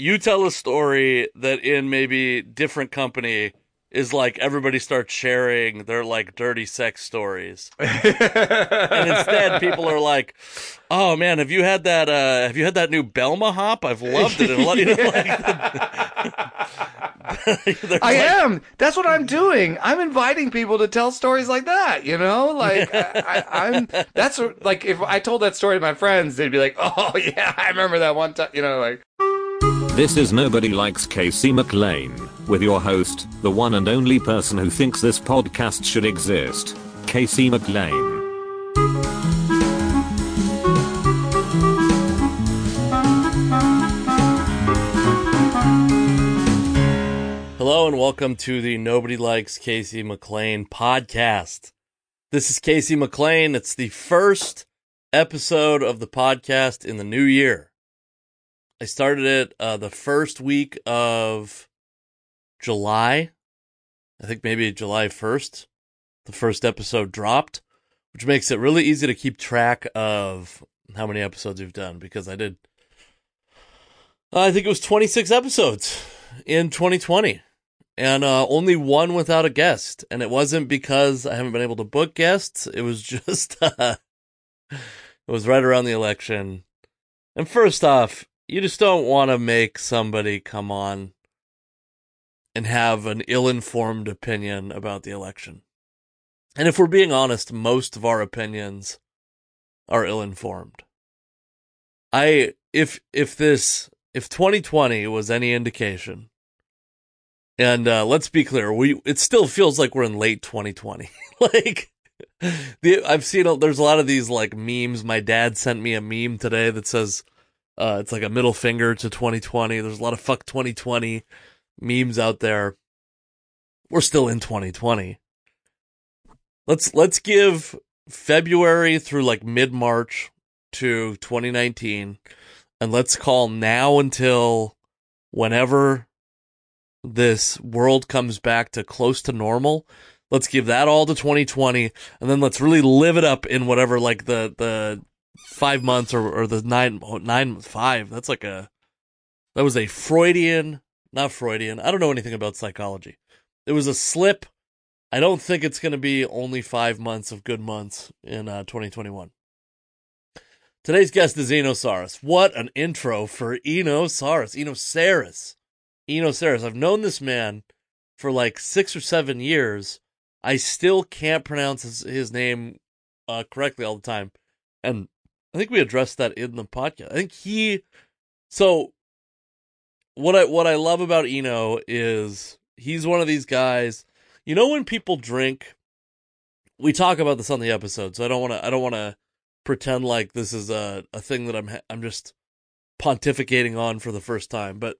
you tell a story that in maybe different company is like everybody starts sharing their like dirty sex stories. And instead people are like, oh man, have you had that new Belma Hop? I've loved it. And I am. That's what I'm doing. I'm inviting people to tell stories like that, you know? Like, that's like, if I told that story to my friends, they'd be like, oh yeah, I remember that one time, you know, like. This is Nobody Likes Casey McLain, with your host, the one and only person who thinks this podcast should exist, Casey McLain. Hello and welcome to the Nobody Likes Casey McLain podcast. This is Casey McLain. It's the first episode of the podcast in the new year. I started it the first week of July. I think maybe July 1st, the first episode dropped, which makes it really easy to keep track of how many episodes we've done, because I did, I think it was 26 episodes in 2020. And only one without a guest. And it wasn't because I haven't been able to book guests. It was just, it was right around the election. And first off, you just don't want to make somebody come on and have an ill-informed opinion about the election. And if we're being honest, most of our opinions are ill-informed. If 2020 was any indication, and let's be clear, it still feels like we're in late 2020. Like, I've seen, there's a lot of these like memes. My dad sent me a meme today that says it's like a middle finger to 2020. There's a lot of fuck 2020 memes out there. We're still in 2020. Let's give February through like mid-March to 2019, and let's call now until whenever this world comes back to close to normal. Let's give that all to 2020, and then let's really live it up in whatever, like the 5 months or the nine 5. That's like that was a Freudian, not Freudian. I don't know anything about psychology. It was a slip. I don't think it's going to be only 5 months of good months in 2021. Today's guest is Eno Sarris. What an intro for Eno Sarris. Eno Sarris. I've known this man for like 6 or 7 years. I still can't pronounce his name correctly all the time. And I think we addressed that in the podcast. I think what I love about Eno is he's one of these guys, you know, when people drink, we talk about this on the episode, so I don't want to pretend like this is a thing that I'm just pontificating on for the first time, but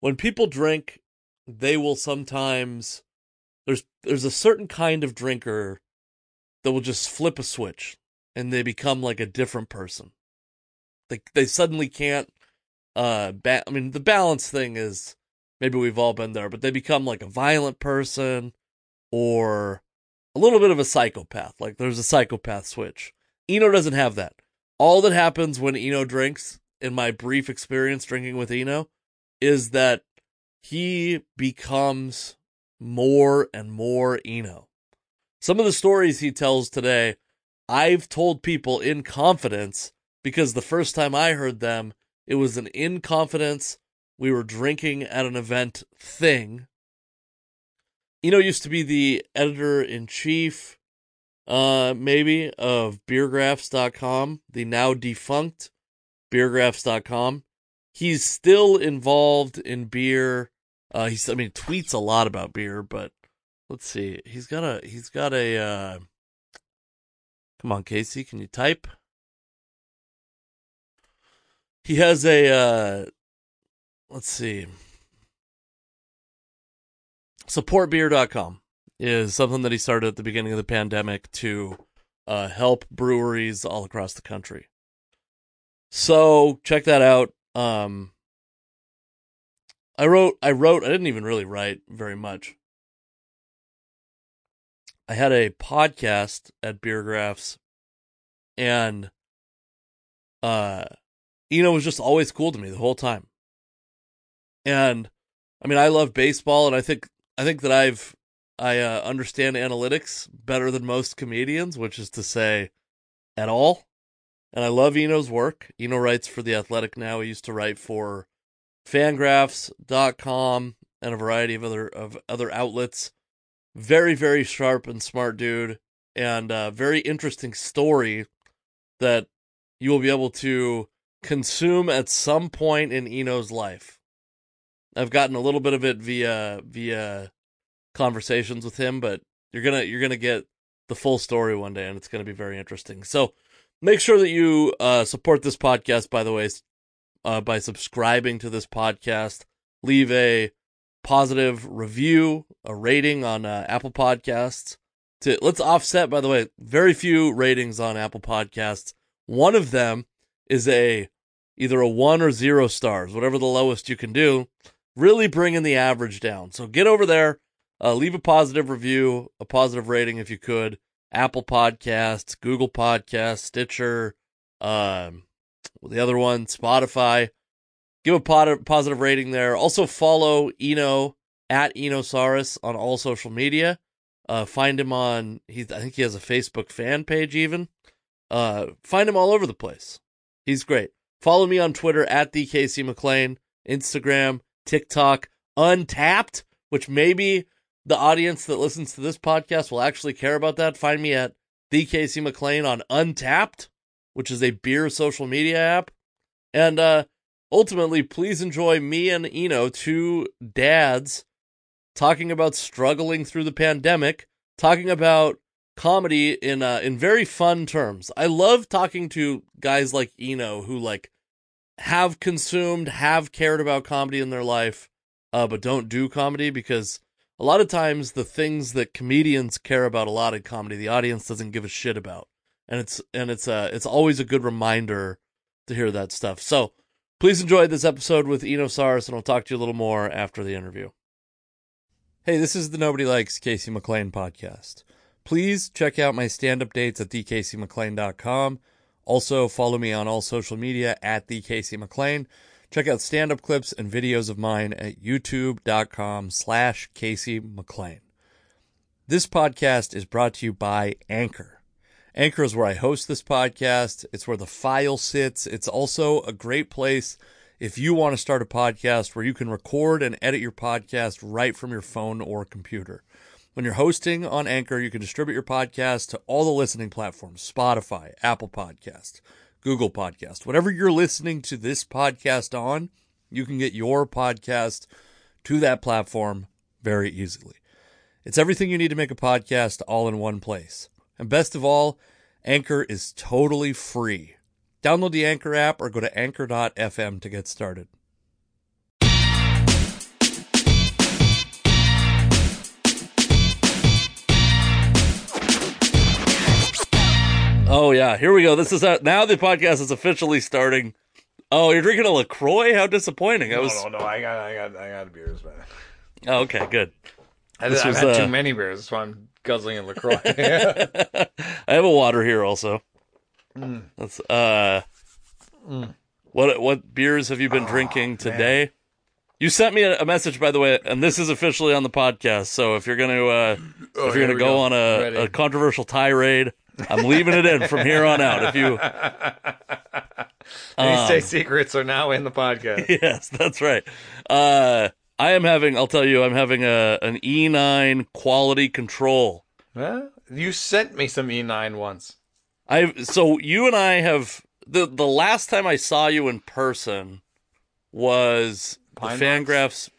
when people drink, they will sometimes, there's a certain kind of drinker that will just flip a switch and they become like a different person. They suddenly can't, the balance thing is, maybe we've all been there, but they become like a violent person or a little bit of a psychopath. Like there's a psychopath switch. Eno doesn't have that. All that happens when Eno drinks, in my brief experience drinking with Eno, is that he becomes more and more Eno. Some of the stories he tells today, I've told people in confidence, because the first time I heard them, it was an in confidence. We were drinking at an event thing. Eno used to be the editor-in-chief, maybe, of BeerGraphs.com, the now defunct BeerGraphs.com. He's still involved in beer. He tweets a lot about beer, but let's see. He's got a come on, Casey, can you type? He has a let's see. Supportbeer.com is something that he started at the beginning of the pandemic to help breweries all across the country. So check that out. I didn't even really write very much. I had a podcast at BeerGraphs, and Eno was just always cool to me the whole time. And I mean, I love baseball, and I think that I understand analytics better than most comedians, which is to say, at all. And I love Eno's work. Eno writes for The Athletic now. He used to write for FanGraphs.com and a variety of other outlets. Very, very sharp and smart dude, and a very interesting story that you will be able to consume at some point in Eno's life. I've gotten a little bit of it via conversations with him, but you're gonna get the full story one day, and it's gonna be very interesting. So make sure that you support this podcast, by the way, by subscribing to this podcast. Leave a positive review, a rating on Apple Podcasts. Let's offset, by the way, very few ratings on Apple Podcasts. One of them is either a 1 or 0 stars, whatever the lowest you can do, really bringing the average down. So get over there, leave a positive review, a positive rating if you could. Apple Podcasts, Google Podcasts, Stitcher, the other one, Spotify. Give a positive rating there. Also follow Eno at Eno Sarris on all social media. Find him on, I think he has a Facebook fan page even. Find him all over the place. He's great. Follow me on Twitter at the Casey McLain, Instagram, TikTok, Untapped, which maybe the audience that listens to this podcast will actually care about that. Find me at the Casey McLain on Untapped, which is a beer social media app. And ultimately, please enjoy me and Eno, two dads, talking about struggling through the pandemic, talking about comedy in very fun terms. I love talking to guys like Eno who have consumed, have cared about comedy in their life, but don't do comedy, because a lot of times the things that comedians care about a lot in comedy, the audience doesn't give a shit about. And it's always a good reminder to hear that stuff. So please enjoy this episode with Eno Sarris, and I'll talk to you a little more after the interview. Hey, this is the Nobody Likes Casey McLain podcast. Please check out my stand-up dates at thecaseymclain.com. Also, follow me on all social media at thecaseymclain. Check out stand-up clips and videos of mine at youtube.com/CaseyMcLain. This podcast is brought to you by Anchor. Anchor is where I host this podcast. It's where the file sits. It's also a great place if you want to start a podcast where you can record and edit your podcast right from your phone or computer. When you're hosting on Anchor, you can distribute your podcast to all the listening platforms: Spotify, Apple Podcasts, Google Podcasts. Whatever you're listening to this podcast on, you can get your podcast to that platform very easily. It's everything you need to make a podcast all in one place. And best of all, Anchor is totally free. Download the Anchor app or go to anchor.fm to get started. Oh, yeah, here we go. This is now the podcast is officially starting. Oh, you're drinking a LaCroix? How disappointing. No, I got beers, man. Oh, okay, good. I've had too many beers, so I'm guzzling a LaCroix. I have a water here also. That's What beers have you been drinking today? Man. You sent me a message, by the way, and this is officially on the podcast. So if you're going to go on a controversial tirade, I'm leaving it in from here on out. If you state secrets are now in the podcast. Yes, that's right. I'm having an E9 quality control. Well, you sent me some E9 once. So you and I have, the last time I saw you in person was Pine the FanGraphs,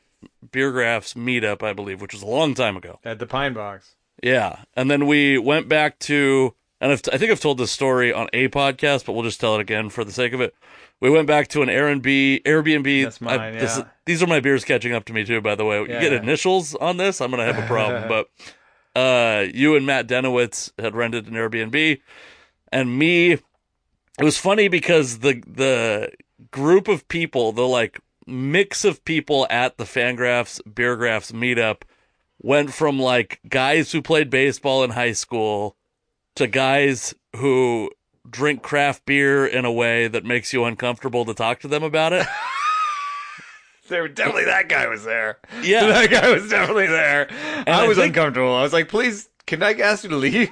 BeerGraphs meetup, I believe, which was a long time ago. At the Pine Box. Yeah. And then we went back to, and I think I've told this story on a podcast, but we'll just tell it again for the sake of it. We went back to an Airbnb. That's mine, yeah. These are my beers catching up to me too, by the way. Yeah, you get initials on this, I'm going to have a problem. But you and Matt Denowitz had rented an Airbnb. And me, it was funny because the group of people, the mix of people at the FanGraphs, BeerGraphs meetup went from guys who played baseball in high school to guys who drink craft beer in a way that makes you uncomfortable to talk to them about it. They were definitely, that guy was there. Yeah. That guy was definitely there. And I was uncomfortable. I was like, please, can I ask you to leave?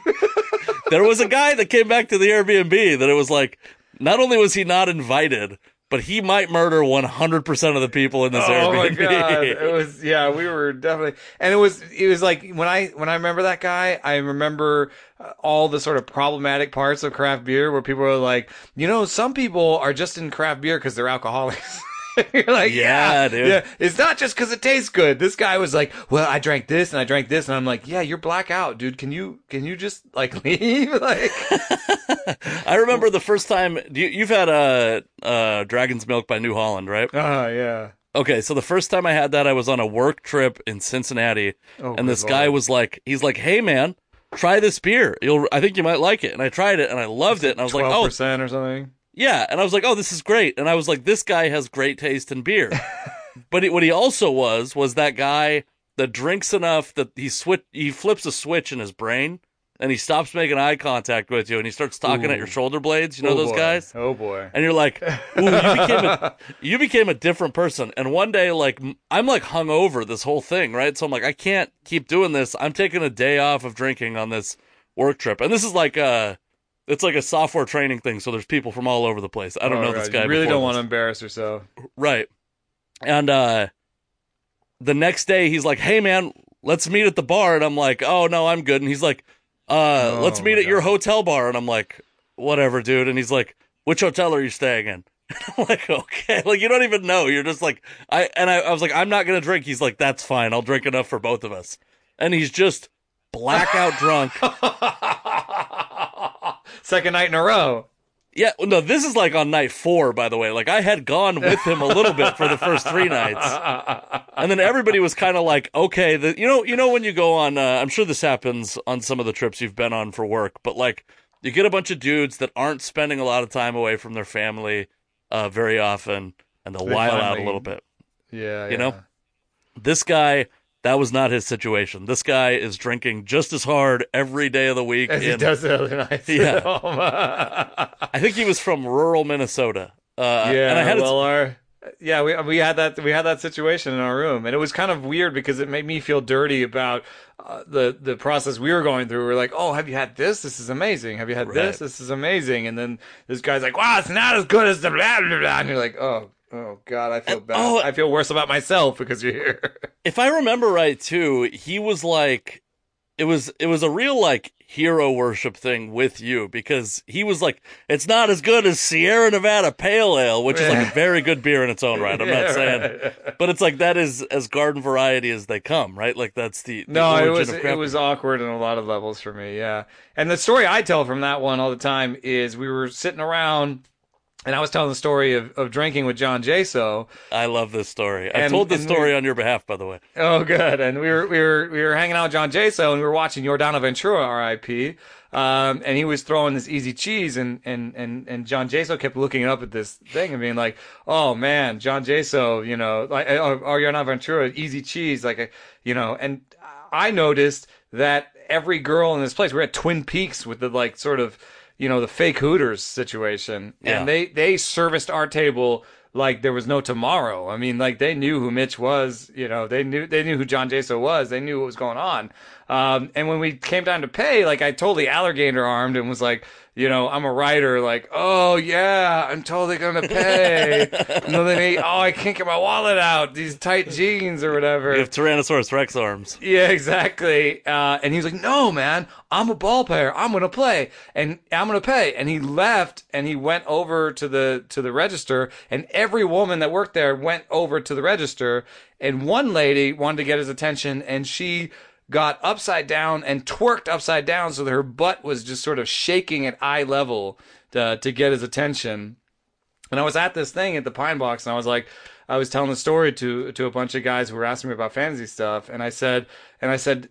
There was a guy that came back to the Airbnb that it was like, not only was he not invited, but he might murder 100% of the people in this Airbnb. Oh my God. It was, yeah, we were definitely, and it was like, when I remember that guy, I remember all the sort of problematic parts of craft beer where people are like, you know, some people are just in craft beer because they're alcoholics. You're like, yeah, dude. Yeah. It's not just because it tastes good. This guy was like, well, I drank this, and I'm like, yeah, you're blackout, dude. Can you just like leave? Like, I remember the first time you've had a Dragon's Milk by New Holland, right? Yeah. Okay, so the first time I had that, I was on a work trip in Cincinnati, and this guy was like, he's like, hey man, try this beer. I think you might like it. And I tried it, and I loved it, and I was like, 12% or something. Yeah, and I was like, oh, this is great. And I was like, this guy has great taste in beer. But what he also was that guy that drinks enough that he flips a switch in his brain, and he stops making eye contact with you, and he starts talking at your shoulder blades. You know those guys? Oh, boy. And you're like, ooh, you became a different person. And one day, like, I'm, like, hungover this whole thing, right? So I'm like, I can't keep doing this. I'm taking a day off of drinking on this work trip. And this is like it's like a software training thing, so there's people from all over the place. I don't know this guy. You really don't want to embarrass yourself. Right. And the next day, he's like, hey, man, let's meet at the bar. And I'm like, oh, no, I'm good. And he's like, let's meet at your hotel bar. And I'm like, whatever, dude. And he's like, which hotel are you staying in? And I'm like, okay. Like, you don't even know. You're just like, I was like, I'm not going to drink. He's like, that's fine. I'll drink enough for both of us. And he's just blackout drunk. Second night in a row. Yeah, no, this is like on night 4, by the way. Like, I had gone with him a little bit for the first 3 nights. And then everybody was kind of like, okay, you know when you go on, I'm sure this happens on some of the trips you've been on for work, but like, you get a bunch of dudes that aren't spending a lot of time away from their family very often, and they'll while out a little bit. Yeah. You know? This guy, that was not his situation. This guy is drinking just as hard every day of the week. As he does the other nights. Yeah. I think he was from rural Minnesota. And I had we had that situation in our room, and it was kind of weird because it made me feel dirty about the process we were going through. We were like, oh, have you had this? This is amazing. Have you had this? This is amazing. And then this guy's like, wow, it's not as good as the blah, blah, blah. And you're like, oh, God, I feel bad. I feel worse about myself because you're here. If I remember right, too, he was like, it was a real, like, hero worship thing with you, because he was like, it's not as good as Sierra Nevada Pale Ale, which is like a very good beer in its own right. I'm not saying. Right. But it's like, that is as garden variety as they come, right? Like, that's the origin of craft. It was awkward on a lot of levels for me, yeah. And the story I tell from that one all the time is we were sitting around, and I was telling the story of drinking with John Jaso. I love this story. I told this story on your behalf, by the way. Oh, good. And we were hanging out with John Jaso, and we were watching Yordano Ventura, R.I.P. And he was throwing this easy cheese, and John Jaso kept looking up at this thing and being like, oh man, John Jaso, you know, like, or Yordano Ventura, easy cheese, like, you know. And I noticed that every girl in this place, we're at Twin Peaks with the, like, sort of, you know, the fake Hooters situation. Yeah. And they serviced our table like there was no tomorrow. I mean, like, they knew who Mitch was, you know, they knew who John Jaso was, they knew what was going on. And when we came down to pay, like, I totally alligator armed and was like, you know, I'm a writer, like, oh yeah, I'm totally gonna pay. And then I can't get my wallet out, these tight jeans or whatever. You have Tyrannosaurus Rex arms. Yeah, exactly. And he was like, no man, I'm a ball player, I'm gonna play, and I'm gonna pay. And he left, and he went over to the register, and every woman that worked there went over to the register, and one lady wanted to get his attention, and she got upside down and twerked upside down so that her butt was just sort of shaking at eye level to get his attention. And I was at this thing at the Pine Box, and I was like, I was telling the story to a bunch of guys who were asking me about fantasy stuff, and I said,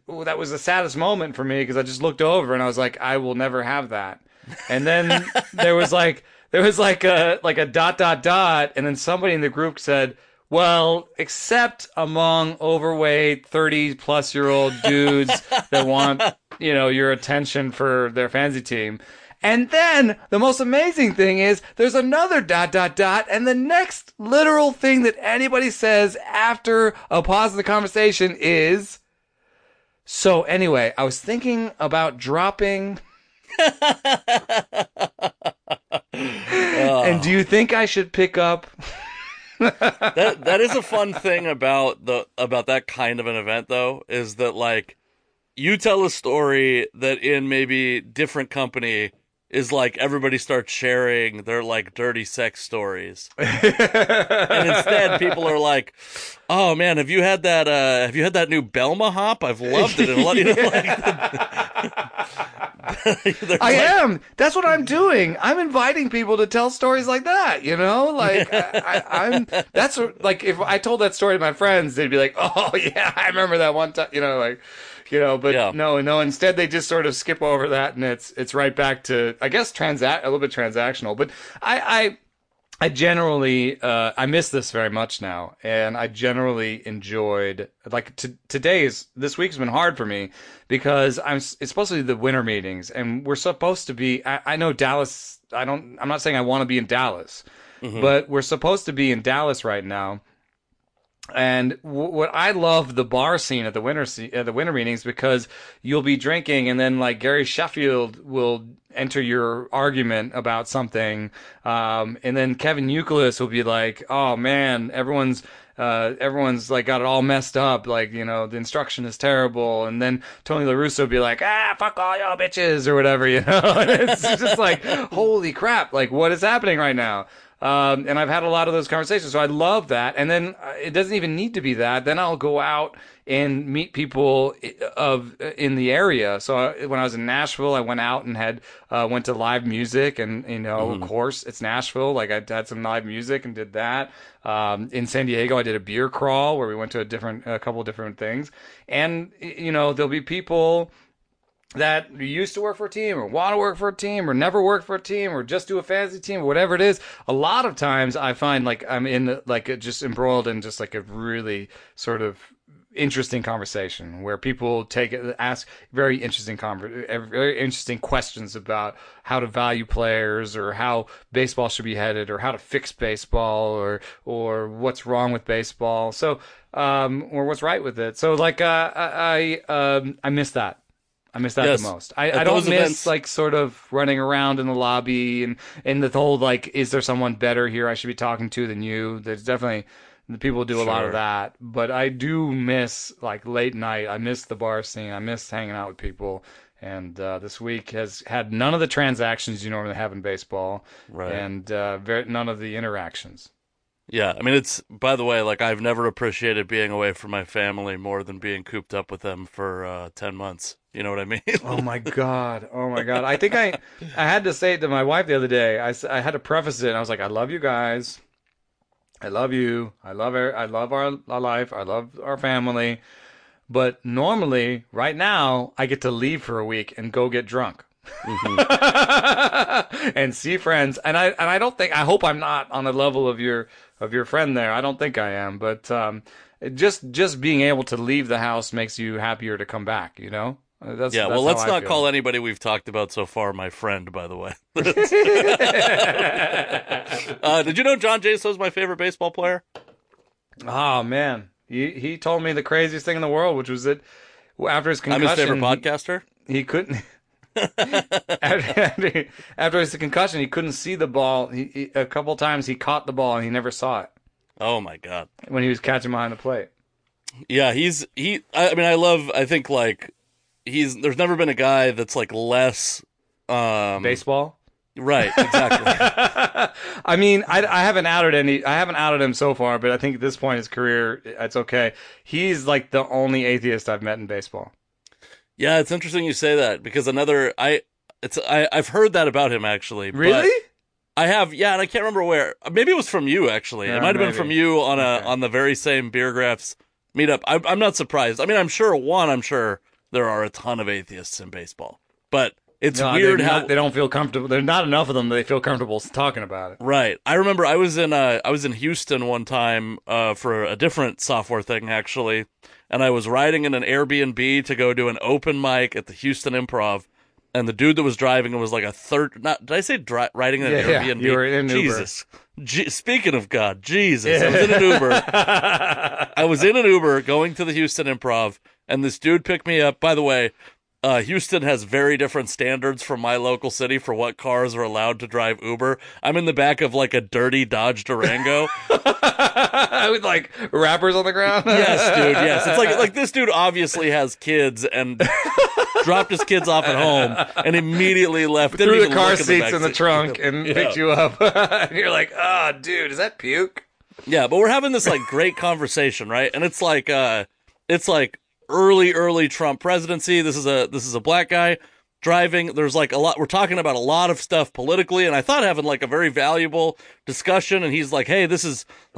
oh, that was the saddest moment for me, because I just looked over and I was like, I will never have that. And then there was like a ... and then somebody in the group said, well, except among overweight 30-plus-year-old dudes that want, you know, your attention for their fantasy team. And then the most amazing thing is there's another ... and the next literal thing that anybody says after a pause in the conversation is, so anyway, I was thinking about dropping. And do you think I should pick up? That is a fun thing about that kind of an event, though, is that, like, you tell a story that in maybe different company is like everybody starts sharing their, like, dirty sex stories. And instead people are like, oh man, have you had that new Belma Hop? I've loved it. And I am. That's what I'm doing. I'm inviting people to tell stories like that, you know? Like, I'm. That's like, if I told that story to my friends, they'd be like, oh yeah, I remember that one time, you know, like. You know, but yeah. No. Instead, they just sort of skip over that, and it's right back to, I guess, a little bit transactional. But I generally I miss this very much now, and I generally enjoyed, like, this week's been hard for me because it's supposed to be the winter meetings, and we're supposed to be. I know Dallas. I'm not saying I want to be in Dallas, mm-hmm. but we're supposed to be in Dallas right now. And what I love the bar scene at the winter meetings, because you'll be drinking and then, like, Gary Sheffield will enter your argument about something, and then Kevin Euclid will be like, "Oh man, everyone's like got it all messed up, like, you know, the instruction is terrible," and then Tony La Russa would be like, fuck all y'all bitches," or whatever, you know. And it's just like, holy crap, like, what is happening right now? And I've had a lot of those conversations, so I love that. And then it doesn't even need to be that. Then I'll go out and meet people in the area. So when I was in Nashville, I went out and went to live music, and, you know, mm-hmm. of course it's Nashville. Like, I had some live music and did that. In San Diego, I did a beer crawl where we went to a couple of different things. And, you know, there'll be people that used to work for a team or want to work for a team or never work for a team or just do a fantasy team or whatever it is. A lot of times I find, like, I'm in, like, just embroiled in just, like, a really sort of interesting conversation where people ask very interesting questions about how to value players or how baseball should be headed or how to fix baseball or what's wrong with baseball. So, or what's right with it. So, like, I miss that. I miss that the most. I don't miss events, like, sort of running around in the lobby and the whole, like, is there someone better here I should be talking to than you? There's definitely people do a lot of that, but I do miss, like, late night. I miss the bar scene. I miss hanging out with people. And this week has had none of the transactions you normally have in baseball, right? And none of the interactions. Yeah, I mean, it's, by the way, like, I've never appreciated being away from my family more than being cooped up with them for 10 months. You know what I mean? Oh, my God. I think I had to say it to my wife the other day. I had to preface it, and I was like, I love you guys. I love you. I love our life. I love our family. But normally, right now, I get to leave for a week and go get drunk. Mm-hmm. and see friends, and I don't think, I hope I'm not on the level of your friend there. I don't think I am, but just being able to leave the house makes you happier to come back, you know? That's well, let's not call anybody we've talked about so far my friend, by the way. Did you know John Jaso is my favorite baseball player? Oh man, he told me the craziest thing in the world, which was that after his concussion, I'm his favorite podcaster. He couldn't. after his concussion, he couldn't see the ball. He a couple times he caught the ball and he never saw it. Oh my God! When he was catching behind the plate. Yeah, he. I mean, I think, like, there's never been a guy that's, like, less baseball. Right, exactly. I mean, I haven't outed him so far, but I think at this point in his career, it's okay. He's, like, the only atheist I've met in baseball. Yeah, it's interesting you say that, because I've heard that about him, actually. Really? I have, yeah, and I can't remember where. Maybe it was from you, actually. Yeah, it might have been from you on the very same BeerGraphs meetup. I'm not surprised. I mean, I'm sure there are a ton of atheists in baseball, but it's weird how they don't feel comfortable. There's not enough of them that they feel comfortable talking about it. Right. I remember I was in Houston one time for a different software thing, actually. And I was riding in an Airbnb to go do an open mic at the Houston Improv, And the dude that was driving was like a third. Not, did I say riding an Airbnb? You were in an Uber. Speaking of God, Jesus, I was in an Uber. I was in an Uber going to the Houston Improv, and this dude picked me up. By the way, Houston has very different standards from my local city for what cars are allowed to drive Uber. I'm in the back of like a dirty Dodge Durango. With like wrappers on the ground? Yes, dude, yes. It's like this dude obviously has kids and dropped his kids off at home and immediately left. Threw the car seats in the trunk and picked you up. And you're like, oh, dude, is that puke? Yeah, but we're having this like great conversation, right? And it's like, early Trump presidency. This is a black guy driving. There's like a lot, we're talking about a lot of stuff politically, and I thought having like a very valuable discussion, and he's like, hey, let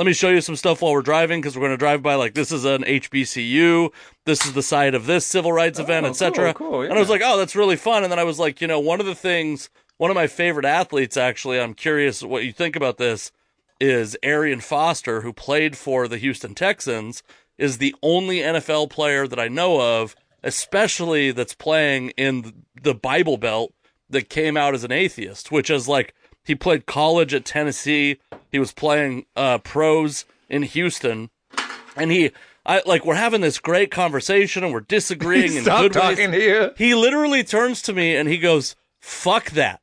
me show you some stuff while we're driving, because we're going to drive by, like, this is an HBCU, this is the site of this civil rights event, etc. Cool, yeah. And I was like, oh, that's really fun. And then I was like, one of my favorite athletes, actually, I'm curious what you think about this, is Arian Foster, who played for the Houston Texans, is the only NFL player that I know of, especially that's playing in the Bible Belt, that came out as an atheist, which is like, he played college at Tennessee, he was playing pros in Houston, and we're having this great conversation, and we're disagreeing in good ways. To you. He literally turns to me, and he goes, fuck that.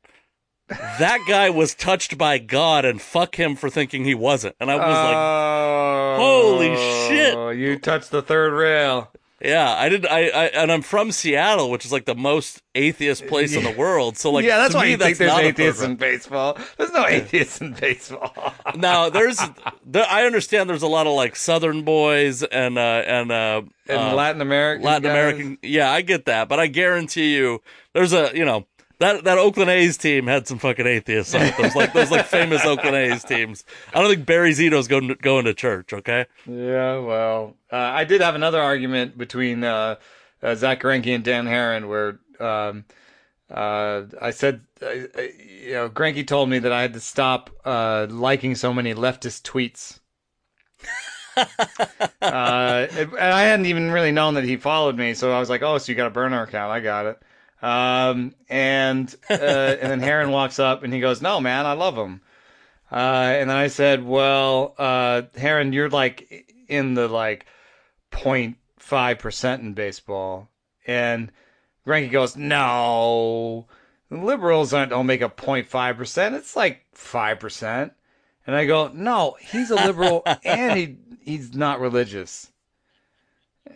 That guy was touched by God, and fuck him for thinking he wasn't. And I was like, holy shit. You touched the third rail. Yeah, I did. And I'm from Seattle, which is like the most atheist place in the world. So, like, yeah, that's why you think there's atheists in baseball. There's no atheists in baseball. No, I understand there's a lot of like Southern boys and Latin American. Yeah, I get that, but I guarantee you, there's That Oakland A's team had some fucking atheists on it. Those famous Oakland A's teams. I don't think Barry Zito's going to church, okay? Yeah, well, I did have another argument between Zach Greinke and Dan Haren where I said, Greinke told me that I had to stop liking so many leftist tweets. And I hadn't even really known that he followed me, so I was like, oh, so you got a burner account. I got it. And then Haren walks up and he goes, no, man, I love him. And then I said, well, Haren, you're like in the like 0.5% in baseball. And Greinke goes, no, liberals don't make up 0.5%. It's like 5%. And I go, no, he's a liberal and he's not religious.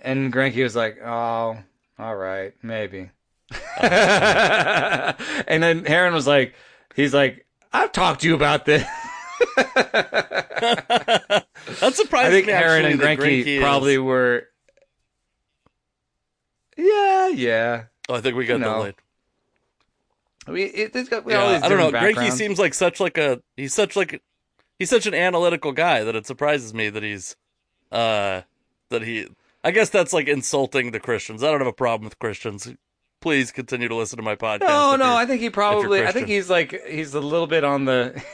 And Greinke was like, oh, all right, maybe. And then Haren was like, he's like, I've talked to you about this. That's surprising. I think Haren and Greinke probably were. Yeah. Oh, I think we got delayed. I don't know. Greinke seems like he's such an analytical guy that it surprises me that he. I guess that's like insulting to Christians. I don't have a problem with Christians. Please continue to listen to my podcast. No, I think he's a little bit on the,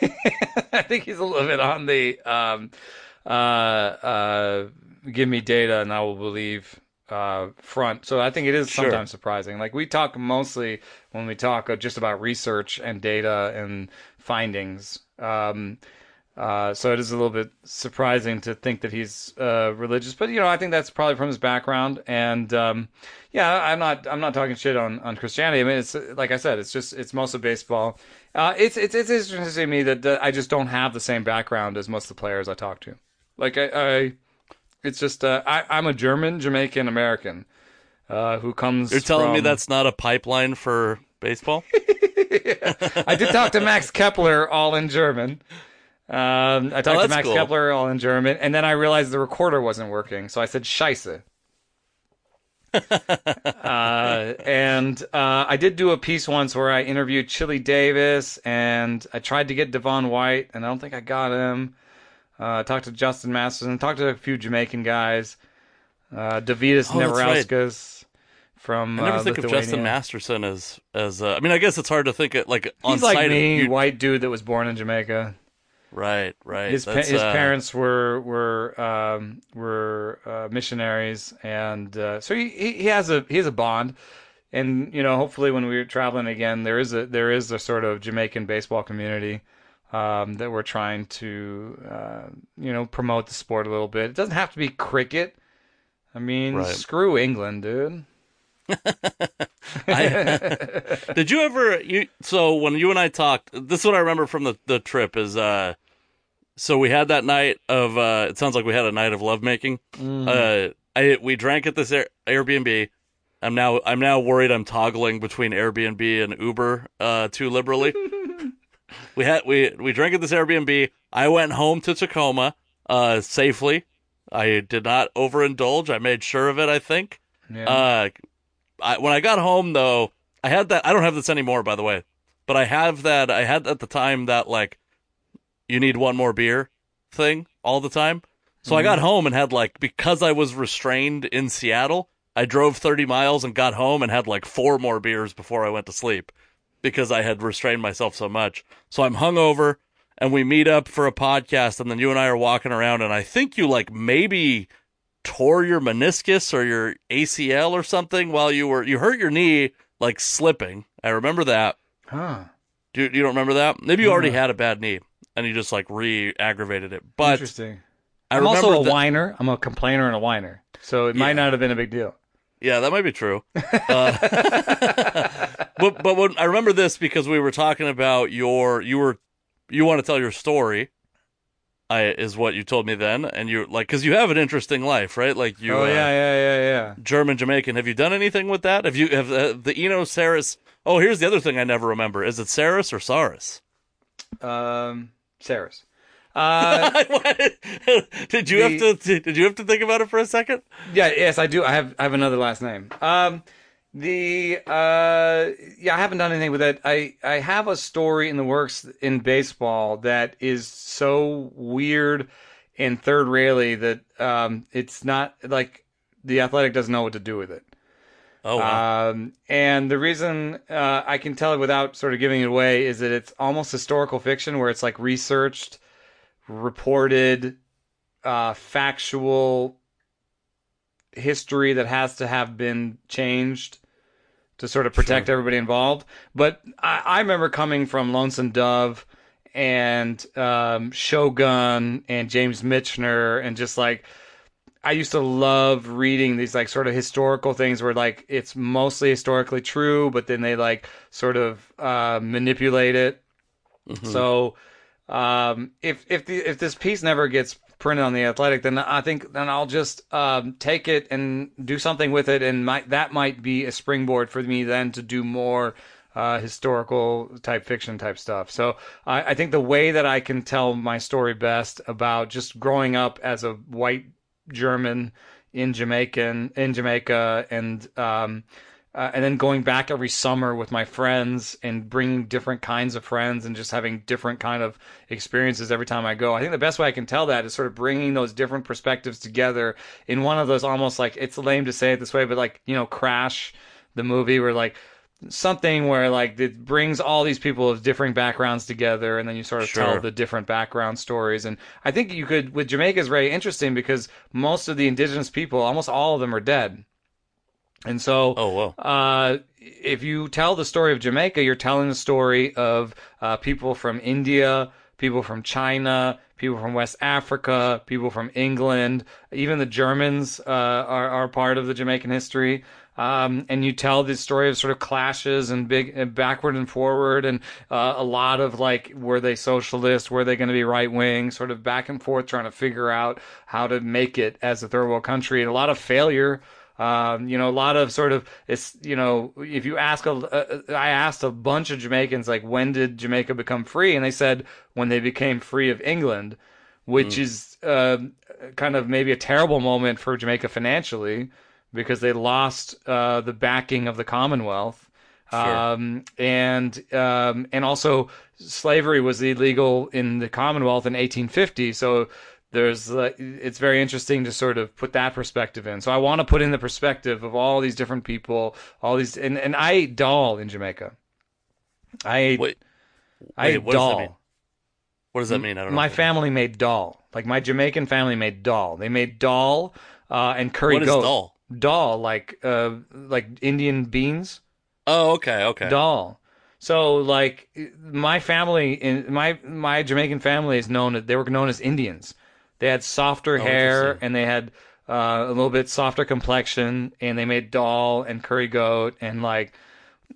give me data and I will believe front. So I think it is sometimes surprising. Like we talk mostly when we talk just about research and data and findings. So it is a little bit surprising to think that he's religious, but I think that's probably from his background. And I'm not talking shit on Christianity. I mean, it's like I said, it's mostly baseball. It's interesting to me that I just don't have the same background as most of the players I talk to. Like I'm a Jamaican American who comes. You're telling me that's not a pipeline for baseball? Yeah. I did talk to Max Kepler all in German. I talked to Max Kepler all in German, and then I realized the recorder wasn't working, so I said Scheiße. I did do a piece once where I interviewed Chili Davis, and I tried to get Devon White, and I don't think I got him. I talked to Justin Masterson, talked to a few Jamaican guys, Davidas Neverauskas. Right. From, I never think Lithuania. Of Justin Masterson as I mean, I guess it's hard to think of, like, on site. He's like me, white dude that was born in Jamaica. Right. His parents were missionaries, and so he has a bond, And, you know, hopefully when we're traveling again, there is a sort of Jamaican baseball community that we're trying to, you know, promote the sport a little bit. It doesn't have to be cricket. I mean, Screw England, dude. Did you ever? So when you and I talked, this is what I remember from the trip is. So we had that night of. It sounds like we had a night of lovemaking. Mm. We drank at this Airbnb. I'm now worried I'm toggling between Airbnb and Uber too liberally. We drank at this Airbnb. I went home to Tacoma safely. I did not overindulge. I made sure of it, I think. Yeah. When I got home, though, I had that. I don't have this anymore, by the way, but I have that. I had at the time that, like, you need one more beer thing all the time. So I got home and had, like, because I was restrained in Seattle, I drove 30 miles and got home and had, like, 4 more beers before I went to sleep because I had restrained myself so much. So I'm hungover, and we meet up for a podcast, and then you and I are walking around, and I think you, like, maybe tore your meniscus or your ACL or something while you hurt your knee, like, slipping. I remember that. Huh. You don't remember that? Maybe you already had a bad knee and you just, like, re-aggravated it. But interesting. I'm also a whiner. I'm a complainer and a whiner. So it might not have been a big deal. Yeah, that might be true. But when, I remember this because we were talking about you want to tell your story. Is what you told me then, and you're like, because you have an interesting life, right? Like you, yeah. German Jamaican. Have you done anything with that? Have you the Eno Sarris? Oh, here's the other thing I never remember. Is it Sarris or Sarris? Sarris. Did you have to think about it for a second? Yeah. Yes, I do. I have another last name. I haven't done anything with it. I have a story in the works in baseball that is so weird and third raily that it's not like The Athletic doesn't know what to do with it. Oh, wow. And the reason I can tell it without sort of giving it away is that it's almost historical fiction where it's like researched, reported, factual history that has to have been changed to sort of protect everybody involved. But I remember coming from Lonesome Dove and Shogun and James Michener and just like, I used to love reading these like sort of historical things where like it's mostly historically true, but then they like sort of manipulate it. Mm-hmm. So if this piece never gets printed on The Athletic, then I think then I'll just take it and do something with it, and that might be a springboard for me then to do more historical type fiction type stuff. So I think the way that I can tell my story best about just growing up as a white German in Jamaica and then going back every summer with my friends and bringing different kinds of friends and just having different kind of experiences every time I go. I think the best way I can tell that is sort of bringing those different perspectives together in one of those almost like, it's lame to say it this way, but like, you know, Crash, the movie where like something where like it brings all these people of differing backgrounds together and then you sort of tell the different background stories. And I think you could, with Jamaica is very interesting because most of the indigenous people, almost all of them are dead. And so if you tell the story of Jamaica, you're telling the story of people from India, people from China, people from West Africa, people from England. Even the Germans are part of the Jamaican history. And you tell this story of sort of clashes and big and backward and forward and a lot of like, were they socialist? Were they going to be right wing? Sort of back and forth trying to figure out how to make it as a third world country. And a lot of failure. You know, a lot of sort of, it's, you know, if you ask, I asked a bunch of Jamaicans, like, when did Jamaica become free? And they said, when they became free of England, which is kind of maybe a terrible moment for Jamaica financially because they lost the backing of the Commonwealth. And also slavery was illegal in the Commonwealth in 1850. So there's it's very interesting to sort of put that perspective in. So I want to put in the perspective of all these different people, all these, and I ate dal in Jamaica. I ate dal. What does that mean? I don't know. My family made dal. Like my Jamaican family made dal. They made dal and curry goat. What is dal? Dal, like Indian beans. Oh, okay, okay. Doll. So, like, my family, in my Jamaican family is known, they were known as Indians. They had softer hair, and they had a little bit softer complexion, and they made dal and curry goat, and, like,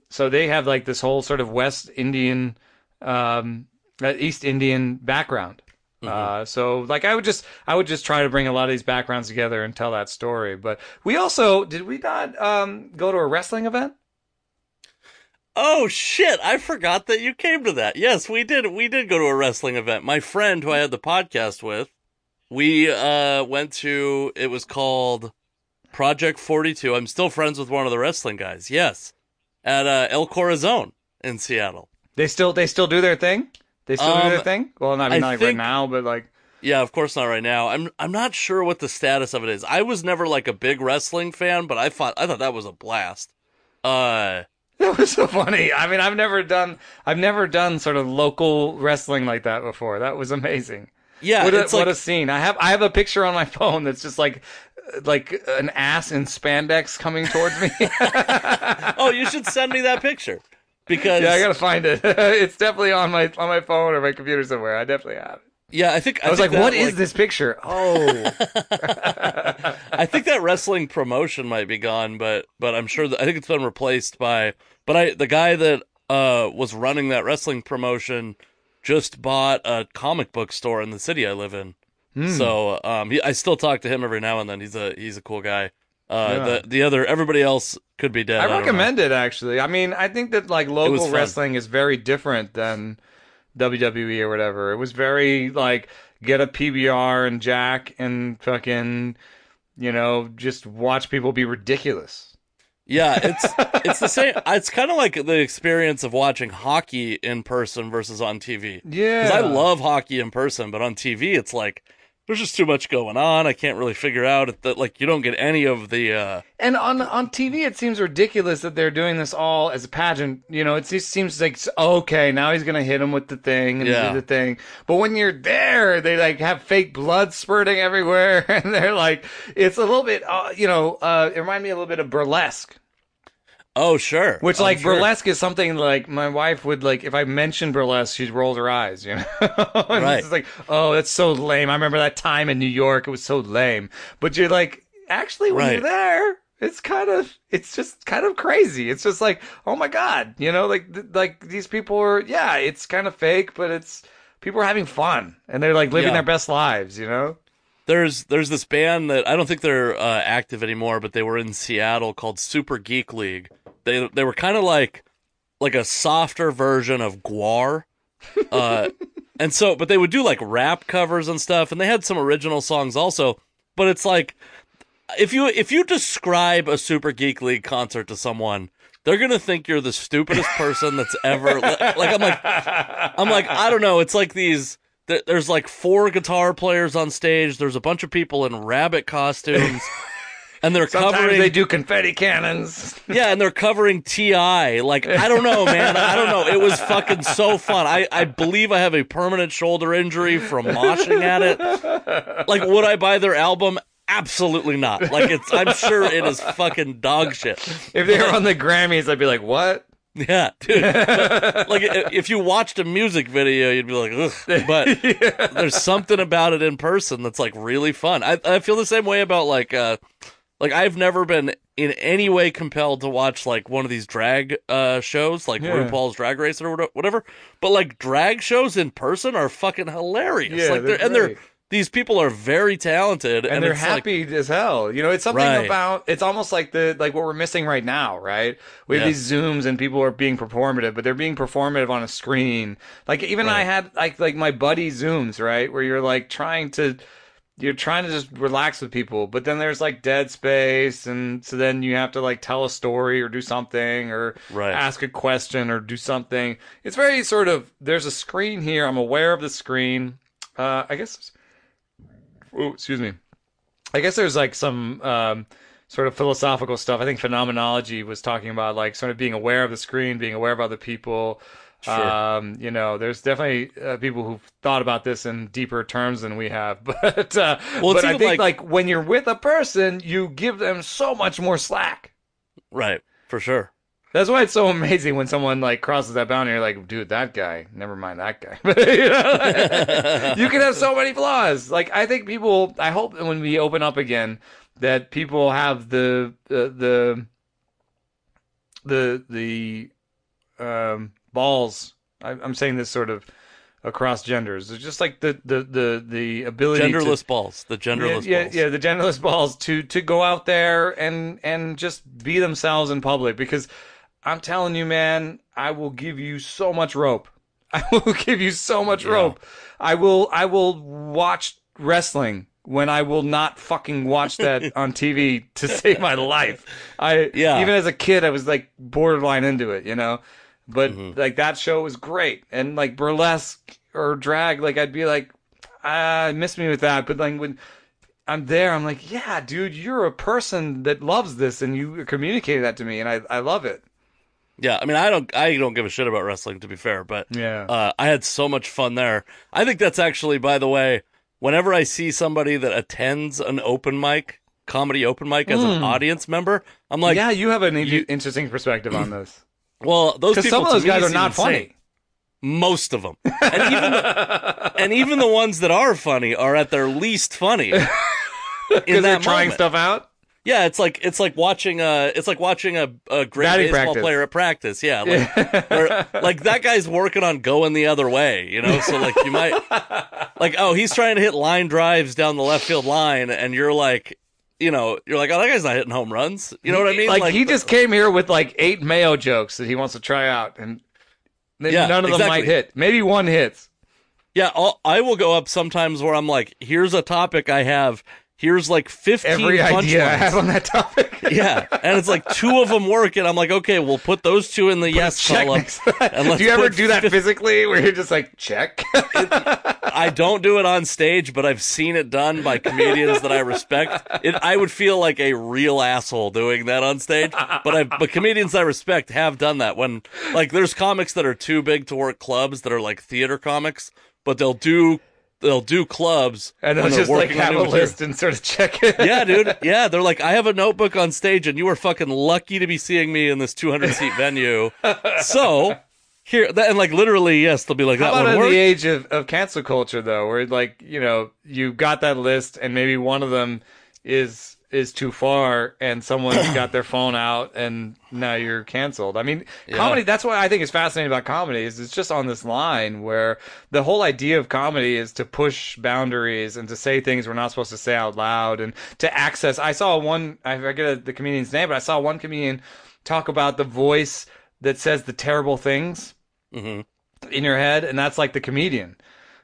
so they have, like, this whole sort of West Indian, East Indian background. Mm-hmm. So, like, I would just try to bring a lot of these backgrounds together and tell that story. But we also, did we not go to a wrestling event? Oh, shit, I forgot that you came to that. Yes, we did go to a wrestling event. My friend, who I had the podcast with, we went to, it was called Project 42. I'm still friends with one of the wrestling guys, yes, at El Corazon in Seattle. They still do their thing? They still do their thing? Well, I mean, not right now, but like... Yeah, of course not right now. I'm not sure what the status of it is. I was never like a big wrestling fan, but I thought that was a blast. That was so funny. I mean, I've never done sort of local wrestling like that before. That was amazing. Yeah, what a scene. I have a picture on my phone that's just like an ass in spandex coming towards me. Oh, you should send me that picture. Because yeah, I gotta find it. It's definitely on my phone or my computer somewhere. I definitely have it. Yeah, I was like, what is this picture? Oh. I think that wrestling promotion might be gone, but I'm sure I think it's been replaced by, the guy that was running that wrestling promotion just bought a comic book store in the city I live in. Mm. So, I still talk to him every now and then. He's a cool guy. Yeah. Everybody else could be dead. I recommend it, actually. I mean, I think that like local wrestling is very different than WWE or whatever. It was very like get a PBR and jack and fucking, you know, just watch people be ridiculous. Yeah, it's the same. It's kind of like the experience of watching hockey in person versus on TV. Yeah, because I love hockey in person, but on TV it's like there's just too much going on. I can't really figure out that, like, you don't get any of the and on TV it seems ridiculous that they're doing this all as a pageant. You know, it just seems like, okay, now he's gonna hit him with the thing and do the thing. But when you're there, they like have fake blood spurting everywhere, and they're like, it's a little bit, it reminded me a little bit of burlesque. Oh, sure. Which, burlesque is something, like, my wife would, like, if I mentioned burlesque, she'd roll her eyes, you know? And right. It's like, oh, that's so lame. I remember that time in New York. It was so lame. But you're like, actually, when you're there, it's just kind of crazy. It's just like, oh, my God. You know, like these people are, yeah, it's kind of fake, but people are having fun. And they're, like, living their best lives, you know? There's this band that I don't think they're active anymore, but they were in Seattle called Super Geek League. They were kind of like a softer version of Gwar. And so, but they would do like rap covers and stuff, and they had some original songs also. But it's like, if you describe a Super Geek League concert to someone, they're going to think you're the stupidest person that's ever, I'm like, I don't know. It's like these, there's like four guitar players on stage. There's a bunch of people in rabbit costumes. And they're sometimes covering. They do confetti cannons. Yeah, and they're covering T.I. Like, I don't know, man. I don't know. It was fucking so fun. I believe I have a permanent shoulder injury from moshing at it. Like, would I buy their album? Absolutely not. Like, I'm sure it is fucking dog shit. If they were on the Grammys, I'd be like, what? Yeah, dude. But, like, if you watched a music video, you'd be like, ugh. But there's something about it in person that's, like, really fun. I feel the same way about, like... Like, I've never been in any way compelled to watch, like, one of these drag shows, like RuPaul's Drag Race or whatever. But, like, drag shows in person are fucking hilarious. Yeah, like these people are very talented. And they're happy as hell. You know, it's something about, it's almost like what we're missing right now, right? We have these Zooms and people are being performative, but they're being performative on a screen. Like, even I had, like my buddy Zooms, right? Where you're, like, you're trying to just relax with people, but then there's like dead space, and so then you have to like tell a story or do something or ask a question or do something. It's very sort of, there's a screen here. I'm aware of the screen. I guess there's like some sort of philosophical stuff. I think phenomenology was talking about like sort of being aware of the screen, being aware of other people. Sure. You know, there's definitely people who've thought about this in deeper terms than we have, but but I think like when you're with a person, you give them so much more slack. Right, for sure. That's why it's so amazing when someone like crosses that boundary. You're like, dude, that guy. Never mind that guy. You know? You can have so many flaws. Like, I think people. I hope when we open up again, that people have the balls. I'm saying this sort of across genders. It's just like the ability. Genderless balls. The genderless. Yeah, balls. Yeah. The genderless balls to go out there and just be themselves in public because. I'm telling you, man, I will give you so much rope. I will give you so much rope. I will watch wrestling when I will not fucking watch that on TV to save my life. Even as a kid, I was like borderline into it, you know, but like that show was great. And like burlesque or drag, like I'd be like, miss me with that. But like when I'm there, I'm like, yeah, dude, you're a person that loves this and you communicated that to me. And I love it. Yeah, I mean, I don't give a shit about wrestling, to be fair, but I had so much fun there. I think that's actually, by the way, whenever I see somebody that attends an open mic, comedy open mic as an audience member, I'm like... Yeah, you have an interesting perspective on this. Well, those people, some of those guys are not funny. Most of them. And even the ones that are funny are at their least funny. Because they're trying stuff out? Yeah, it's like watching a great baseball player at practice. Yeah, like that guy's working on going the other way, you know. So like you might like, oh, he's trying to hit line drives down the left field line, and you're like, you know, oh, that guy's not hitting home runs. You know what I mean? Like he just came here with like 8 Mayo jokes that he wants to try out, and none of them might hit. Maybe one hits. Yeah, I will go up sometimes where I'm like, here's a topic I have. Here's like 15 every idea I have on that topic. Yeah, and it's like 2 of them work, and I'm like, okay, we'll put those 2 in the yes column. Do you ever do that physically, where you're just like, check? I don't do it on stage, but I've seen it done by comedians that I respect. I would feel like a real asshole doing that on stage, but comedians I respect have done that. When like there's comics that are too big to work clubs that are like theater comics, but they'll do clubs and they'll just like have a list and sort of check it. Yeah, dude. Yeah. They're like, I have a notebook on stage and you are fucking lucky to be seeing me in this 200-seat venue. So here, and like literally, yes, they'll be like, that one worked. How about the age of cancel culture though, where like, you know, you got that list and maybe one of them is too far and someone's got their phone out and now you're canceled. I mean, comedy, that's what I think is fascinating about comedy is it's just on this line where the whole idea of comedy is to push boundaries and to say things we're not supposed to say out loud and to access. I forget the comedian's name, but I saw one comedian talk about the voice that says the terrible things in your head. And that's like the comedian.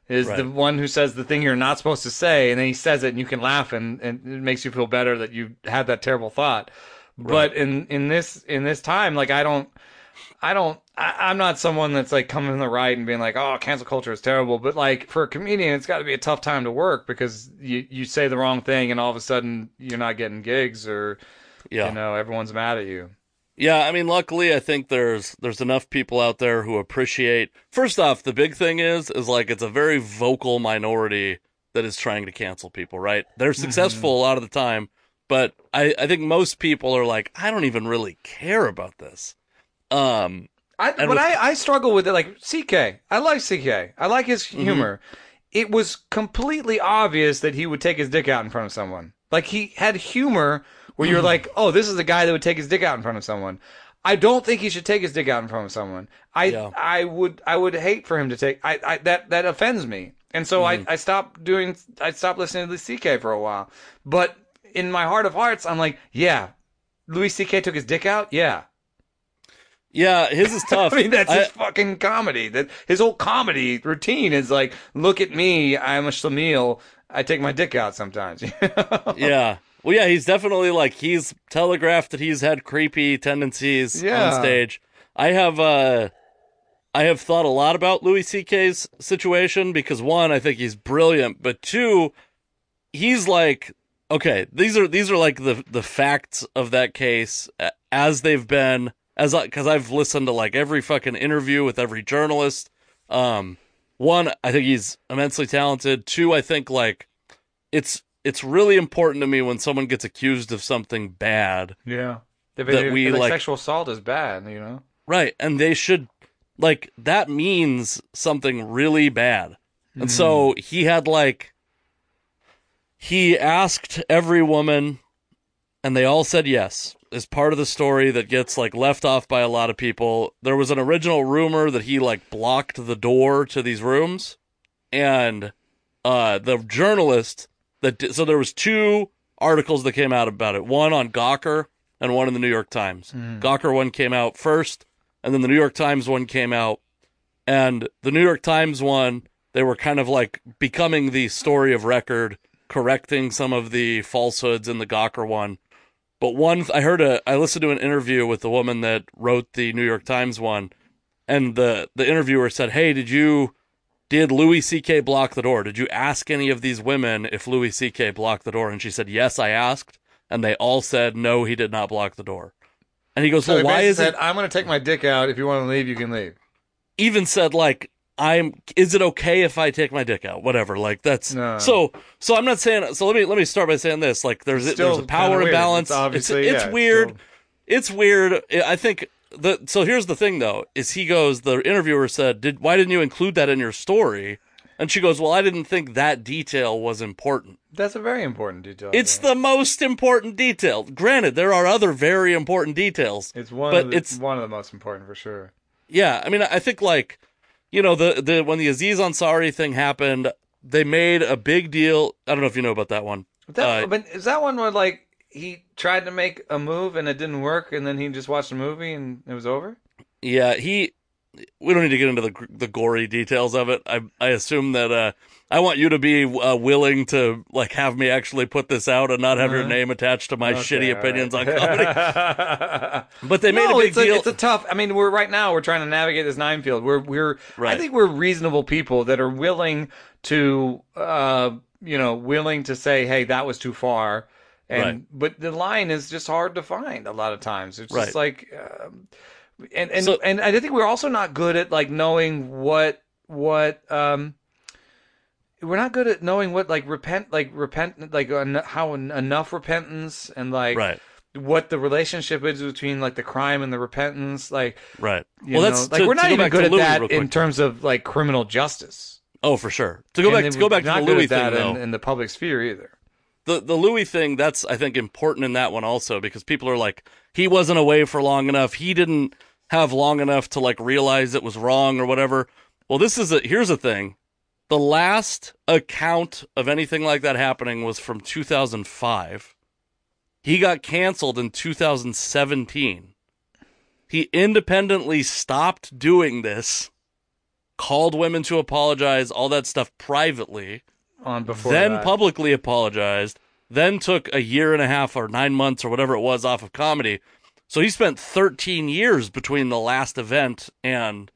Is the one who says the thing you're not supposed to say, and then he says it, and you can laugh, and it makes you feel better that you had that terrible thought. Right. But in this time, like I'm not someone that's like coming to the right and being like, oh, cancel culture is terrible. But like for a comedian, it's got to be a tough time to work because you say the wrong thing, and all of a sudden you're not getting gigs, or you know everyone's mad at you. Yeah, I mean, luckily, I think there's enough people out there who appreciate. First off, the big thing is like it's a very vocal minority that is trying to cancel people, right? They're successful a lot of the time, but I think most people are like, I don't even really care about this. I struggle with it, like CK. I like CK. I like his humor. It was completely obvious that he would take his dick out in front of someone. Like he had humor. Where you're like, oh, this is the guy that would take his dick out in front of someone. I don't think he should take his dick out in front of someone. I would hate for him to take. That offends me, and so I stopped listening to Louis C.K. for a while. But in my heart of hearts, I'm like, yeah, Louis C.K. took his dick out. Yeah, his is tough. I mean, that's his fucking comedy. That his whole comedy routine is like, look at me, I'm a schlemiel. I take my dick out sometimes. Yeah. Well, yeah, he's definitely like, he's telegraphed that he's had creepy tendencies on stage. I have thought a lot about Louis C.K.'s situation because one, I think he's brilliant, but two, he's like, okay, these are like the facts of that case as they've been, because I've listened to like every fucking interview with every journalist. One, I think he's immensely talented. Two, I think like it's really important to me when someone gets accused of something bad that we like sexual assault is bad, you know? Right. And they should, like, that means something really bad. And so he had, like, he asked every woman and they all said yes. Is part of the story that gets, like, left off by a lot of people. There was an original rumor that he, like, blocked the door to these rooms, and the journalist that so there was two articles that came out about it, one on Gawker and one in the New York Times. Gawker one came out first, and then the New York Times one came out, and the New York Times one, they were kind of, like, becoming the story of record, correcting some of the falsehoods in the Gawker one. But one, I listened to an interview with the woman that wrote the New York Times one, and the interviewer said, "Hey, did Louis C.K. block the door? Did you ask any of these women if Louis C.K. blocked the door?" And she said, "Yes, I asked." And they all said, "No, he did not block the door." And he goes, so "Well, why is it?" "I'm going to take my dick out. If you want to leave, you can leave." Even said, like, is it okay if I take my dick out? Whatever. Like, that's no. So I'm not saying, so let me start by saying this. Like, there's a power imbalance. It's weird. It's weird. I think so here's the thing though, is he goes, the interviewer said, why didn't you include that in your story? And she goes, "Well, I didn't think that detail was important." That's a very important detail. It's the most important detail. Granted, there are other very important details. It's one of the most important for sure. Yeah. I mean, I think, like, you know, when the Aziz Ansari thing happened, they made a big deal. I don't know if you know about that one. But is that one where, like, he tried to make a move and it didn't work, and then he just watched a movie and it was over? Yeah, we don't need to get into the gory details of it. I assume that I want you to be willing to, like, have me actually put this out and not have your name attached to my shitty opinions on comedy. But they made a big deal. It's a tough. I mean, we're trying to navigate this minefield. We're right. I think we're reasonable people that are willing to say, "Hey, that was too far." And but the line is just hard to find a lot of times. It's just like. And I think we're also not good at, like, knowing how enough repentance and, like, what the relationship is between, like, the crime and the repentance, like, we're not even good at that in terms of, like, criminal justice. Oh, for sure. To go back to the Louis thing though, in the public sphere either. The Louis thing, that's, I think, important in that one also, because people are like, he wasn't away for long enough. He didn't have long enough to, like, realize it was wrong or whatever. Well, here's the thing. The last account of anything like that happening was from 2005. He got canceled in 2017. He independently stopped doing this, called women to apologize, all that stuff privately. Publicly apologized, then took a year and a half or 9 months or whatever it was off of comedy. So he spent 13 years between the last event and,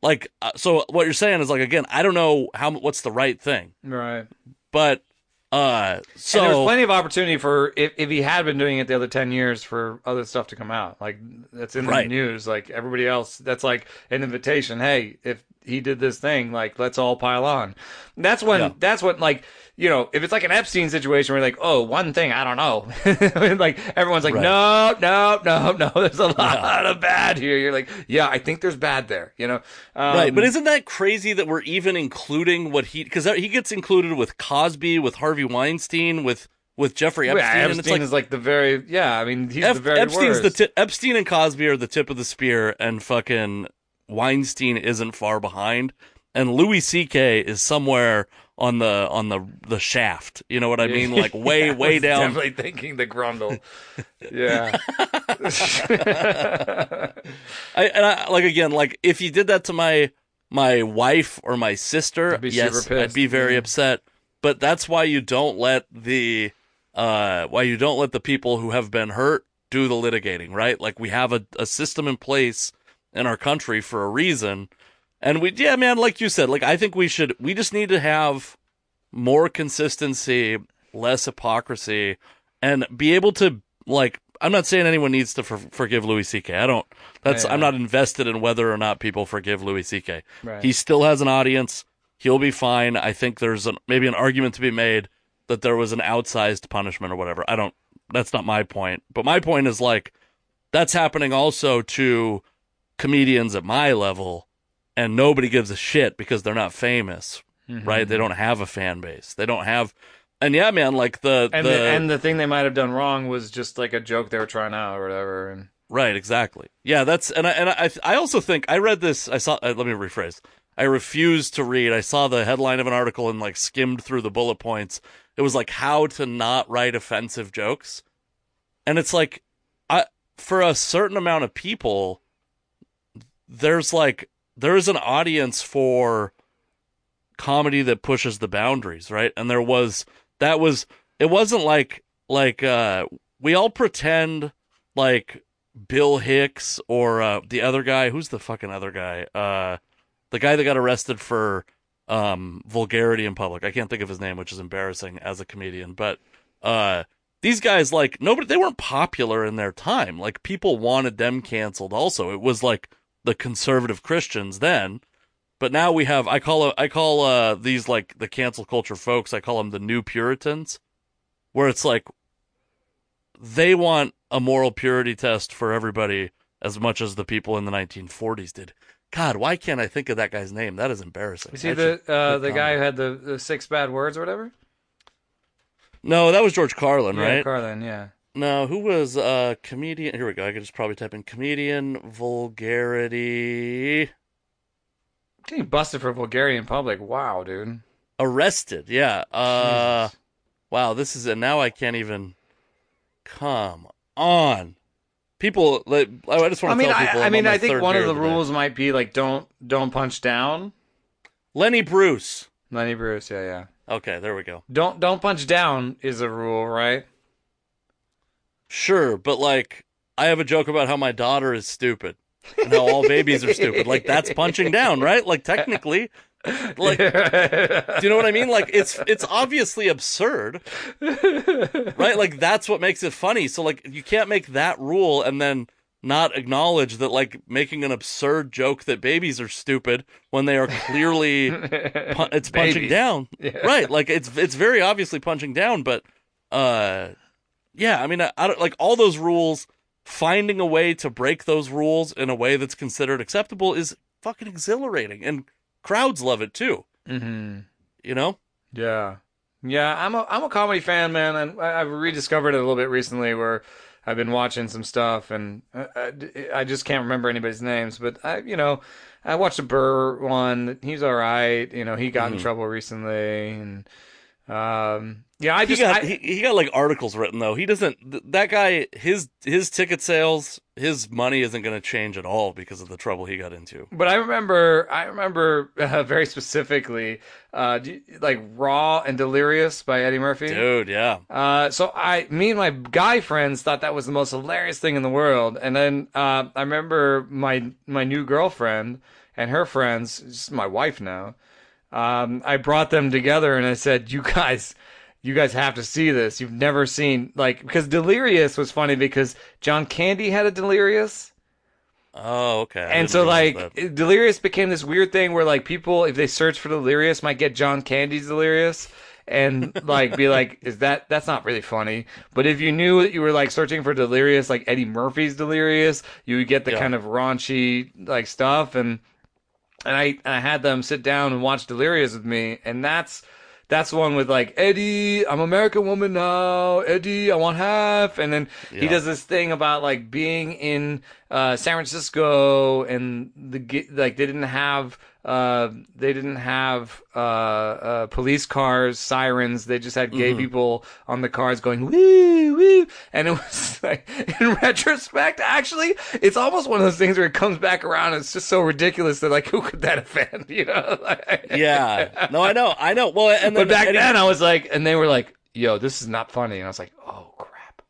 like, so what you're saying is, like, again, I don't know what's the right thing. Right. But, so. There's plenty of opportunity for, if he had been doing it the other 10 years, for other stuff to come out. Like, that's in the news. Like, everybody else, that's like an invitation. Hey, if he did this thing, like, let's all pile on. That's when, like, you know, if it's like an Epstein situation where you're like, oh, one thing, I don't know. Like, everyone's like, no, there's a lot of bad here. You're like, yeah, I think there's bad there, you know? Right. But isn't that crazy that we're even including what because he gets included with Cosby, with Harvey Weinstein, with Jeffrey Epstein. Yeah, Epstein, and it's like, is like the very, yeah, I mean, he's the very worst. Epstein and Cosby are the tip of the spear, and fucking Weinstein isn't far behind, and Louis C.K. is somewhere on the shaft. You know what I mean? Like, way, yeah, way down. Definitely thinking the grundle. Yeah. I like, again, like, if you did that to my wife or my sister, I'd be very upset. But that's why you don't let the people who have been hurt do the litigating, right? Like, we have a system in place in our country for a reason. And man, like you said, like, I think we just need to have more consistency, less hypocrisy, and be able to, like, I'm not saying anyone needs to forgive Louis C.K. I'm not invested in whether or not people forgive Louis C.K. Right. He still has an audience. He'll be fine. I think there's maybe an argument to be made that there was an outsized punishment or whatever. That's not my point. But my point is, like, That's happening also to comedians at my level, and nobody gives a shit because they're not famous, mm-hmm. right? They don't have a fan base. They don't have... And yeah, man, like the thing they might have done wrong was just like a joke they were trying out or whatever. And... Right, exactly. Yeah, that's... And I also think... I read this... Let me rephrase. I refused to read. I saw the headline of an article and like skimmed through the bullet points. It was like how to not write offensive jokes. And it's like... For a certain amount of people, there is an audience for comedy that pushes the boundaries, right? And it wasn't like we all pretend like Bill Hicks or the other guy, who's the fucking other guy? The guy that got arrested for vulgarity in public. I can't think of his name, which is embarrassing as a comedian, but these guys, they weren't popular in their time. Like, people wanted them canceled also. It was, like, the conservative Christians then. But now we have, I call these, like, the cancel culture folks, I call them the new Puritans, where it's, like, they want a moral purity test for everybody as much as the people in the 1940s did. God, why can't I think of that guy's name? That is embarrassing. You see the guy who had the six bad words or whatever? No, that was George Carlin, right? Yeah, Carlin, yeah. No, who was a comedian? Here we go. I could just probably type in comedian vulgarity. Getting busted for vulgarity in public. Wow, dude. Arrested, yeah. Wow, this is... And now I can't even... Come on. People... I just want to tell people... I think one of the rules might be, like, don't punch down. Lenny Bruce, yeah. Okay, there we go. Don't punch down is a rule, right? Sure, but like I have a joke about how my daughter is stupid and how all babies are stupid. Like that's punching down, right? Like technically, like do you know what I mean? Like it's obviously absurd, right? Like that's what makes it funny. So like you can't make that rule and then not acknowledge that like making an absurd joke that babies are stupid when they are clearly it's punching down, yeah. Right? Like it's very obviously punching down, but yeah, I don't, like all those rules, finding a way to break those rules in a way that's considered acceptable is fucking exhilarating, and crowds love it too. Mm-hmm. You know? Yeah. I'm a comedy fan, man, and I've rediscovered it a little bit recently where. I've been watching some stuff, and I just can't remember anybody's names. But I watched a Burr one. He's all right. You know, he got in trouble recently, and he got like articles written though. He doesn't. That guy, his ticket sales, his money isn't going to change at all because of the trouble he got into. But I remember very specifically, like Raw and Delirious by Eddie Murphy. Dude, yeah. So me and my guy friends thought that was the most hilarious thing in the world. And then I remember my new girlfriend and her friends, just my wife now. I brought them together and I said, "You guys have to see this. You've never seen because Delirious was funny because John Candy had a Delirious. Oh, okay. And so Delirious became this weird thing where like people, if they search for Delirious, might get John Candy's Delirious and like be like, that's not really funny. But if you knew that you were like searching for Delirious, like Eddie Murphy's Delirious, you would get the kind of raunchy like stuff and I had them sit down and watch Delirious with me, and that's one with like, Eddie, I'm American woman now. Eddie, I want half. And then he does this thing about like being in San Francisco and they didn't have police cars, sirens. They just had gay people on the cars going woo woo. And it was like, in retrospect, actually, it's almost one of those things where it comes back around. And it's just so ridiculous that like, who could that offend? You know? Yeah. No, I know. Well, and then, but back then I was like, and they were like, "Yo, this is not funny." And I was like, "Oh crap."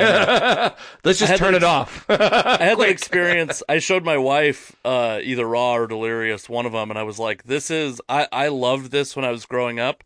Yeah. Let's just turn it off. I had that experience. I showed my wife either Raw or Delirious, one of them, and I was like, I loved this when I was growing up.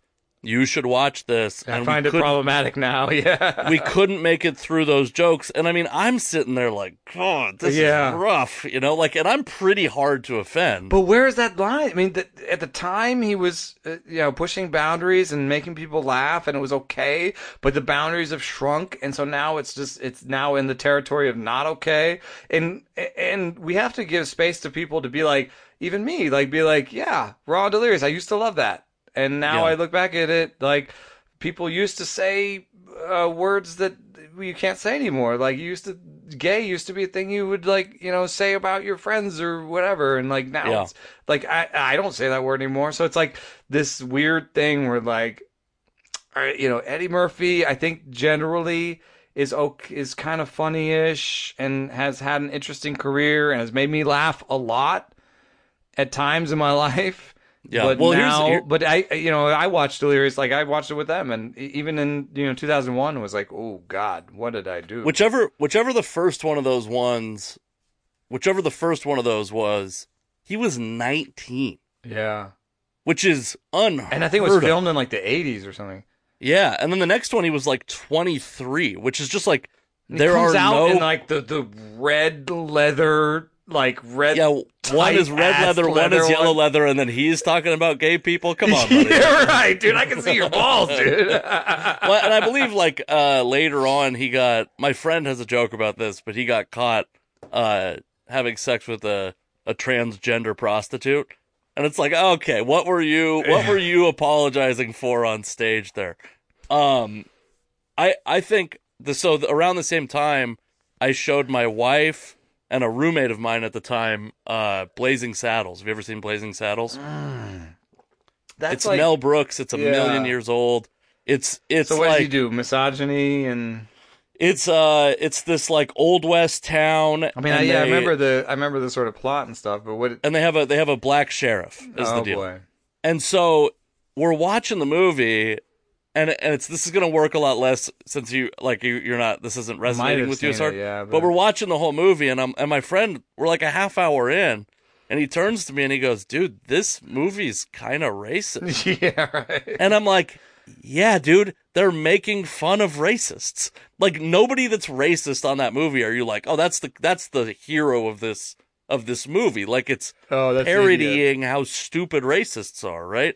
you should watch this. I find it problematic now. Yeah, we couldn't make it through those jokes, and I mean, I'm sitting there like, God, this is rough, you know. Like, and I'm pretty hard to offend. But where is that line? I mean, at the time he was, you know, pushing boundaries and making people laugh, and it was okay. But the boundaries have shrunk, and so now it's now in the territory of not okay. And we have to give space to people to be like, even me, like, be like, yeah, Raw and Delirious. I used to love that. And now I look back at it, like, people used to say words that you can't say anymore. Like, gay used to be a thing you would, like, you know, say about your friends or whatever. And, like, now it's, like, I don't say that word anymore. So it's, like, this weird thing where, like, you know, Eddie Murphy, I think, generally is kind of funny-ish and has had an interesting career and has made me laugh a lot at times in my life. Yeah, but well, I watched Delirious, like I watched it with them, and even in 2001 was like, oh God, what did I do? Whichever the first one of those was, he was 19. Yeah, which is unheard of. And I think it was filmed in like the '80s or something. Yeah, and then the next one he was like 23, which is just like in like the red leather. Like red, yeah. One is red leather, one is yellow leather, and then he's talking about gay people. Come on, buddy. You're right, dude. I can see your balls, dude. Well, and I believe like later on, he got. My friend has a joke about this, but he got caught having sex with a transgender prostitute, and it's like, okay, what were you apologizing for on stage there? I think around the same time, I showed my wife and a roommate of mine at the time, Blazing Saddles. Have you ever seen Blazing Saddles? It's like, Mel Brooks. It's a million years old. It's so what like, does he do? Misogyny and it's this like old west town. I mean, I remember the sort of plot and stuff. But and they have a black sheriff is the deal. Boy. And so we're watching the movie, and this is gonna work a lot less since you like you're not. This isn't resonating with you, sir. But we're watching the whole movie, and my friend, we're like a half hour in, and he turns to me and he goes, "Dude, this movie's kind of racist." Yeah, right. And I'm like, "Yeah, dude, they're making fun of racists. Like nobody that's racist on that movie. Are you like, oh, that's the hero of this movie? Like it's parodying how stupid racists are, right?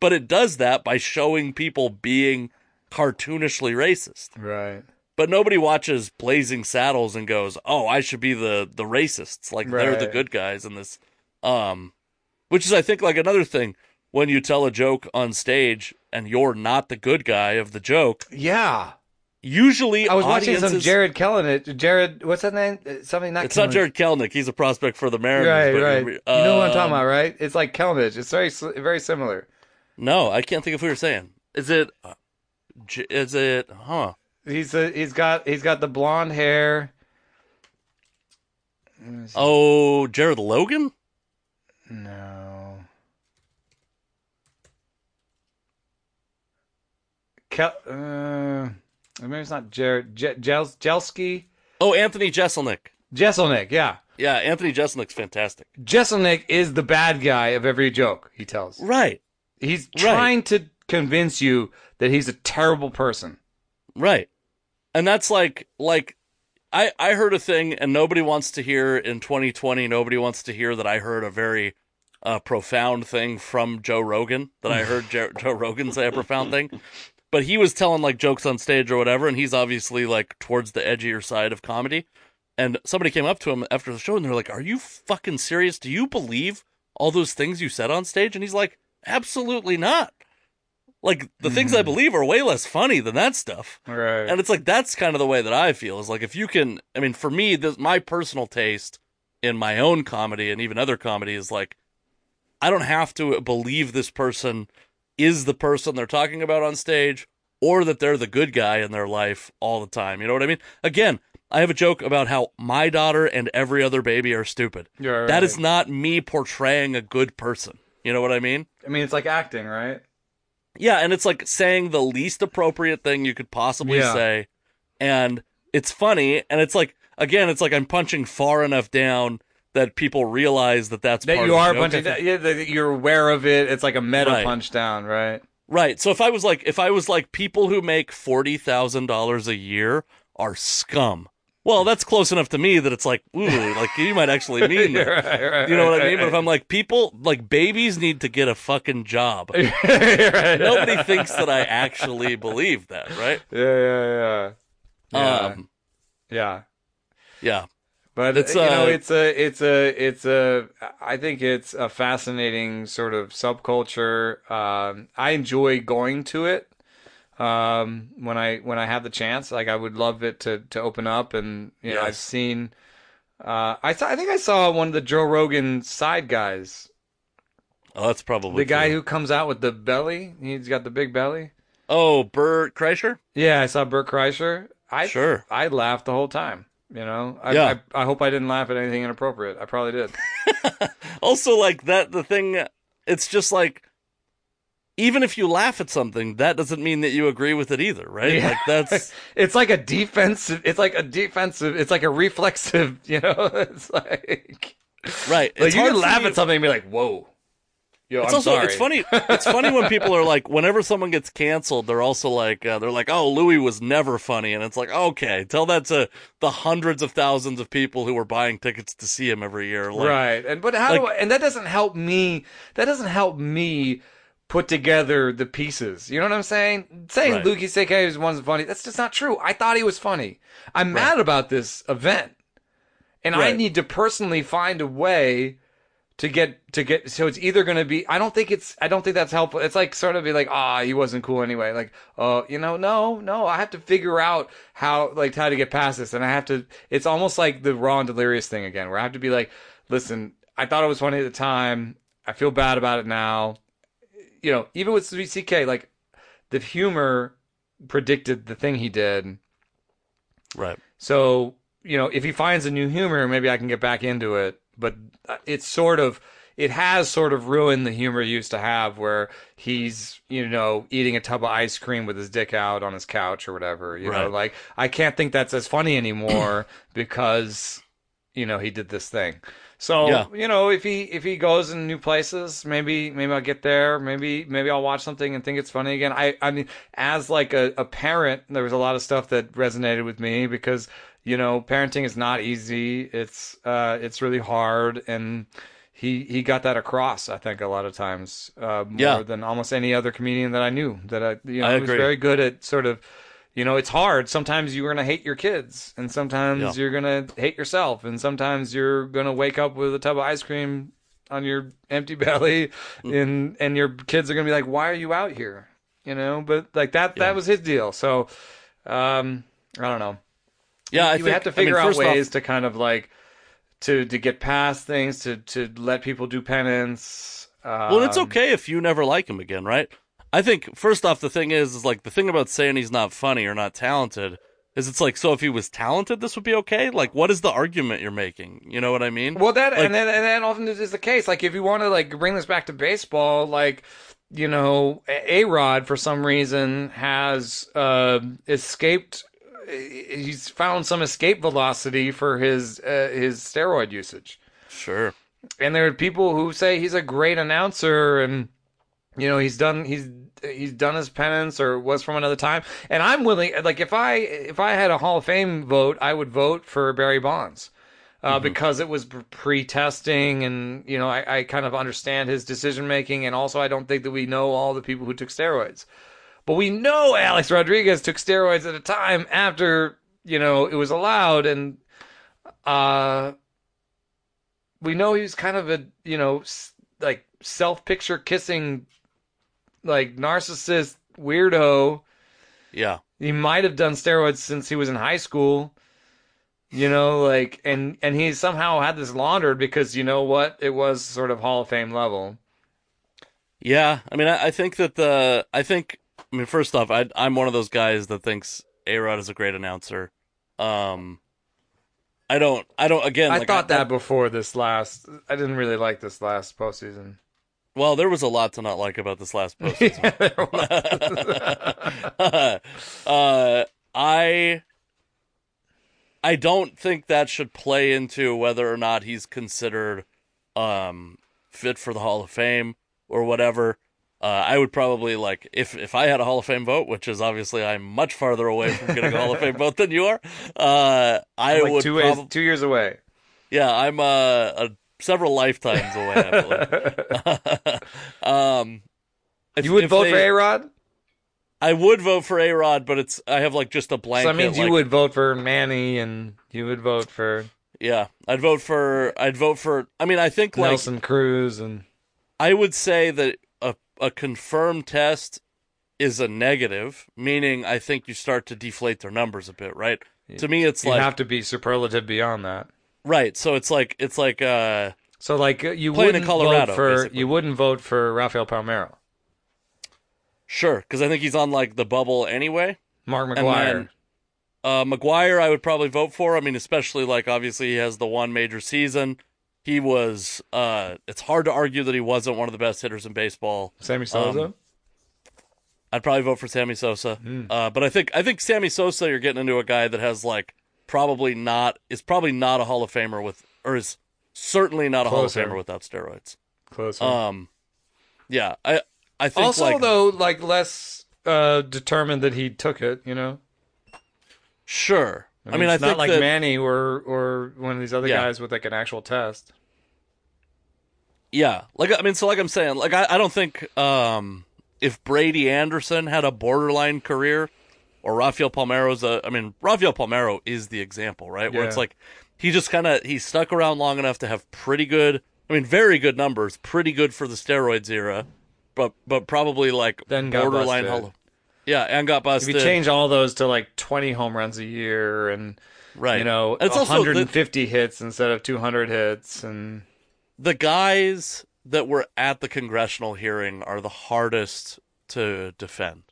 But it does that by showing people being cartoonishly racist, right? But nobody watches Blazing Saddles and goes, "Oh, I should be the racists. Like they're the good guys in this." Which is, I think, like another thing when you tell a joke on stage and you're not the good guy of the joke. Yeah. Usually, I was watching some Jared Kelenic. Jared, what's that name? Something not. It's Kelenic. Not Jared Kelenic. He's a prospect for the Mariners. Right. You know what I'm talking about, right? It's like Kelenic. It's very, very similar. No, I can't think of who you're saying. Is it? Huh? He's got the blonde hair. Oh, Jared Logan? No. Maybe it's not Jared Jelski. Oh, Anthony Jeselnik. Jeselnik, yeah. Yeah, Anthony Jeselnik's fantastic. Jeselnik is the bad guy of every joke he tells. Right. He's trying to convince you that he's a terrible person. Right. And that's like I heard a thing, and nobody wants to hear in 2020, nobody wants to hear that I heard a very profound thing from Joe Rogan, that I heard Joe Rogan say a profound thing. But he was telling, like, jokes on stage or whatever, and he's obviously, like, towards the edgier side of comedy. And somebody came up to him after the show, and they're like, "Are you fucking serious? Do you believe all those things you said on stage?" And he's like, "Absolutely not. Like, the things I believe are way less funny than that stuff." Right. And it's like, that's kind of the way that I feel. Is like, if you can, I mean, for me, my personal taste in my own comedy and even other comedy is like, I don't have to believe this person is the person they're talking about on stage, or that they're the good guy in their life all the time. You know what I mean? Again, I have a joke about how my daughter and every other baby are stupid. Right. That is not me portraying a good person. You know what I mean? I mean, it's like acting, right? Yeah, and it's like saying the least appropriate thing you could possibly say, and it's funny, and it's like, again, it's like I'm punching far enough down that people realize that that's part of the joke. That you're aware of it. It's like a meta punch down, right? Right. So if I was like people who make $40,000 a year are scum. Well, that's close enough to me that it's like, ooh, like you might actually mean that. Right, you know what I mean? Right. But if I'm like, people, like babies need to get a fucking job. Right. Nobody thinks that I actually believe that, right? Yeah. But I think it's a fascinating sort of subculture. I enjoy going to it. When I have the chance, like I would love it to open up, and you know I've seen. I think I saw one of the Joe Rogan side guys. Oh, that's probably the guy who comes out with the belly. He's got the big belly. Oh, Bert Kreischer. Yeah, I saw Bert Kreischer. I laughed the whole time. You know, I hope I didn't laugh at anything inappropriate. I probably did. Also, like that, the thing, it's just like, even if you laugh at something, that doesn't mean that you agree with it either, right? Yeah. Like that's it's like a defensive, it's like a reflexive, you know, it's like right. Like you can laugh at something and be like, whoa. Yo, it's sorry. It's funny. It's funny when people are like, whenever someone gets canceled, they're also like, oh, Louis was never funny, and it's like, okay, tell that to the hundreds of thousands of people who were buying tickets to see him every year, like, right? And but how? Like, and that doesn't help me. That doesn't help me put together the pieces. You know what I'm saying? Saying Louis C.K. wasn't funny, that's just not true. I thought he was funny. I'm mad about this event, and I need to personally find a way to get so it's either going to be I don't think that's helpful. It's like sort of be like, he wasn't cool anyway, like no, I have to figure out how to get past this, and I have to, it's almost like the Raw and Delirious thing again, where I have to be like, listen, I thought it was funny at the time, I feel bad about it now. You know, even with CK, like the humor predicted the thing he did, right? So, you know, if he finds a new humor, maybe I can get back into it. But it has sort of ruined the humor he used to have, where he's, you know, eating a tub of ice cream with his dick out on his couch or whatever. You know, like, I can't think that's as funny anymore because, you know, he did this thing. So, you know, if he goes in new places, maybe I'll get there. Maybe I'll watch something and think it's funny again. I mean, as like a parent, there was a lot of stuff that resonated with me because, you know, parenting is not easy. It's really hard, and he got that across, I think, a lot of times more than almost any other comedian that I knew. That I was very good at sort of, you know, it's hard. Sometimes you're gonna hate your kids, and sometimes you're gonna hate yourself, and sometimes you're gonna wake up with a tub of ice cream on your empty belly, and your kids are gonna be like, "Why are you out here?" You know, but like that was his deal. So, I don't know. Yeah, I think, have to figure out ways to kind of like to get past things, to let people do penance. Well, it's okay if you never like him again, right? I think first off, the thing is like the thing about saying he's not funny or not talented is it's like, so if he was talented, this would be okay. Like, what is the argument you're making? You know what I mean? Well, that like, and that often is the case. Like, if you want to like bring this back to baseball, like, you know, A-Rod for some reason has escaped. He's found some escape velocity for his steroid usage. Sure. And there are people who say he's a great announcer, and you know, he's done his penance or was from another time. And I'm willing, like if I had a Hall of Fame vote, I would vote for Barry Bonds because it was pre-testing, and you know, I kind of understand his decision making, and also I don't think that we know all the people who took steroids. But we know Alex Rodriguez took steroids at a time after, you know, it was allowed. And we know he was kind of a, you know, like self-picture kissing, like narcissist weirdo. Yeah. He might have done steroids since he was in high school, you know, like, and he somehow had this laundered because, you know what, it was sort of Hall of Fame level. Yeah. I mean, I think first off, I'm one of those guys that thinks A-Rod is a great announcer. I don't. Again, I like, thought that before this last. I didn't really like this last postseason. Well, there was a lot to not like about this last postseason. Yeah, there was. I don't think that should play into whether or not he's considered fit for the Hall of Fame or whatever. I would probably, like, if I had a Hall of Fame vote, which is obviously I'm much farther away from getting a Hall of Fame vote than you are. I like would 2 years away. Yeah, I'm several lifetimes away, I believe. You would vote for A-Rod? I would vote for A-Rod, but I have like just a blanket. So that means you would vote for Manny, and you would vote for. Yeah, I'd vote for. I mean, I think like Nelson Cruz, and I would say that a confirmed test is a negative, meaning I think you start to deflate their numbers a bit, right? Yeah. To me, it's you like you have to be superlative beyond that, right? So it's like so like you playing in Colorado, you wouldn't vote for Rafael Palmeiro, sure, because I think he's on like the bubble anyway. Mark McGuire. McGuire, I would probably vote for. I mean, especially like obviously he has the one major season. He was. It's hard to argue that he wasn't one of the best hitters in baseball. Sammy Sosa. I'd probably vote for Sammy Sosa. But I think Sammy Sosa, you're getting into a guy that has like probably not a Hall of Famer with, or is certainly not a Hall of Famer without steroids. Closer. Yeah. I think also like, though like less determined that he took it. You know. Sure. I mean, it's I not think like that, Manny or one of these other guys with like an actual test. Yeah, like I mean, so like I'm saying, like I don't think if Brady Anderson had a borderline career, or Rafael Palmeiro's Rafael Palmeiro is the example, right? Yeah. Where it's like he just kind of he stuck around long enough to have pretty good, I mean, very good numbers, pretty good for the steroids era, but probably like then borderline hollow. Yeah, and got busted. If you change all those to like 20 home runs a year and, you know, and it's 150 hits instead of 200 hits. And the guys that were at the congressional hearing are the hardest to defend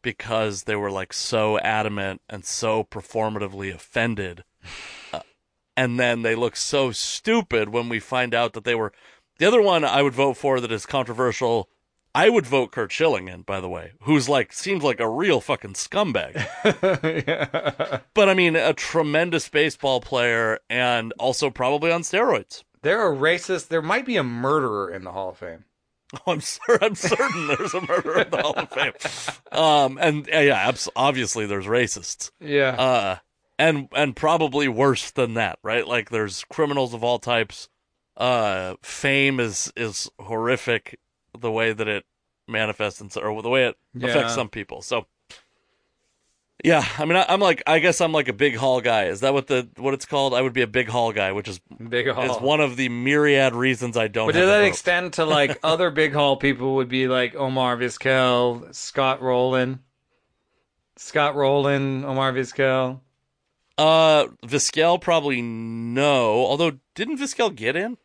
because they were like so adamant and so performatively offended. And then they look so stupid when we find out that they were. The other one I would vote for that is controversial, I would vote Curt Schilling, by the way, who's like seems like a real fucking scumbag. Yeah. But I mean, a tremendous baseball player and also probably on steroids. They're a racist. There might be a murderer in the Hall of Fame. Oh, I'm certain there's a murderer in the Hall of Fame. And yeah, obviously there's racists. Yeah. And probably worse than that, right? Like there's criminals of all types. Fame is horrific. The way that it manifests or the way it affects some people. So, yeah, I mean, I'm like, I guess I'm like a big Hall guy. Is that what it's called? I would be a big Hall guy, which is big Hall. It's one of the myriad reasons I don't. But does that extend to like other big Hall people? Would be like Omar Vizquel, Scott Rowland, Omar Vizquel. Vizquel probably no. Although, didn't Vizquel get in?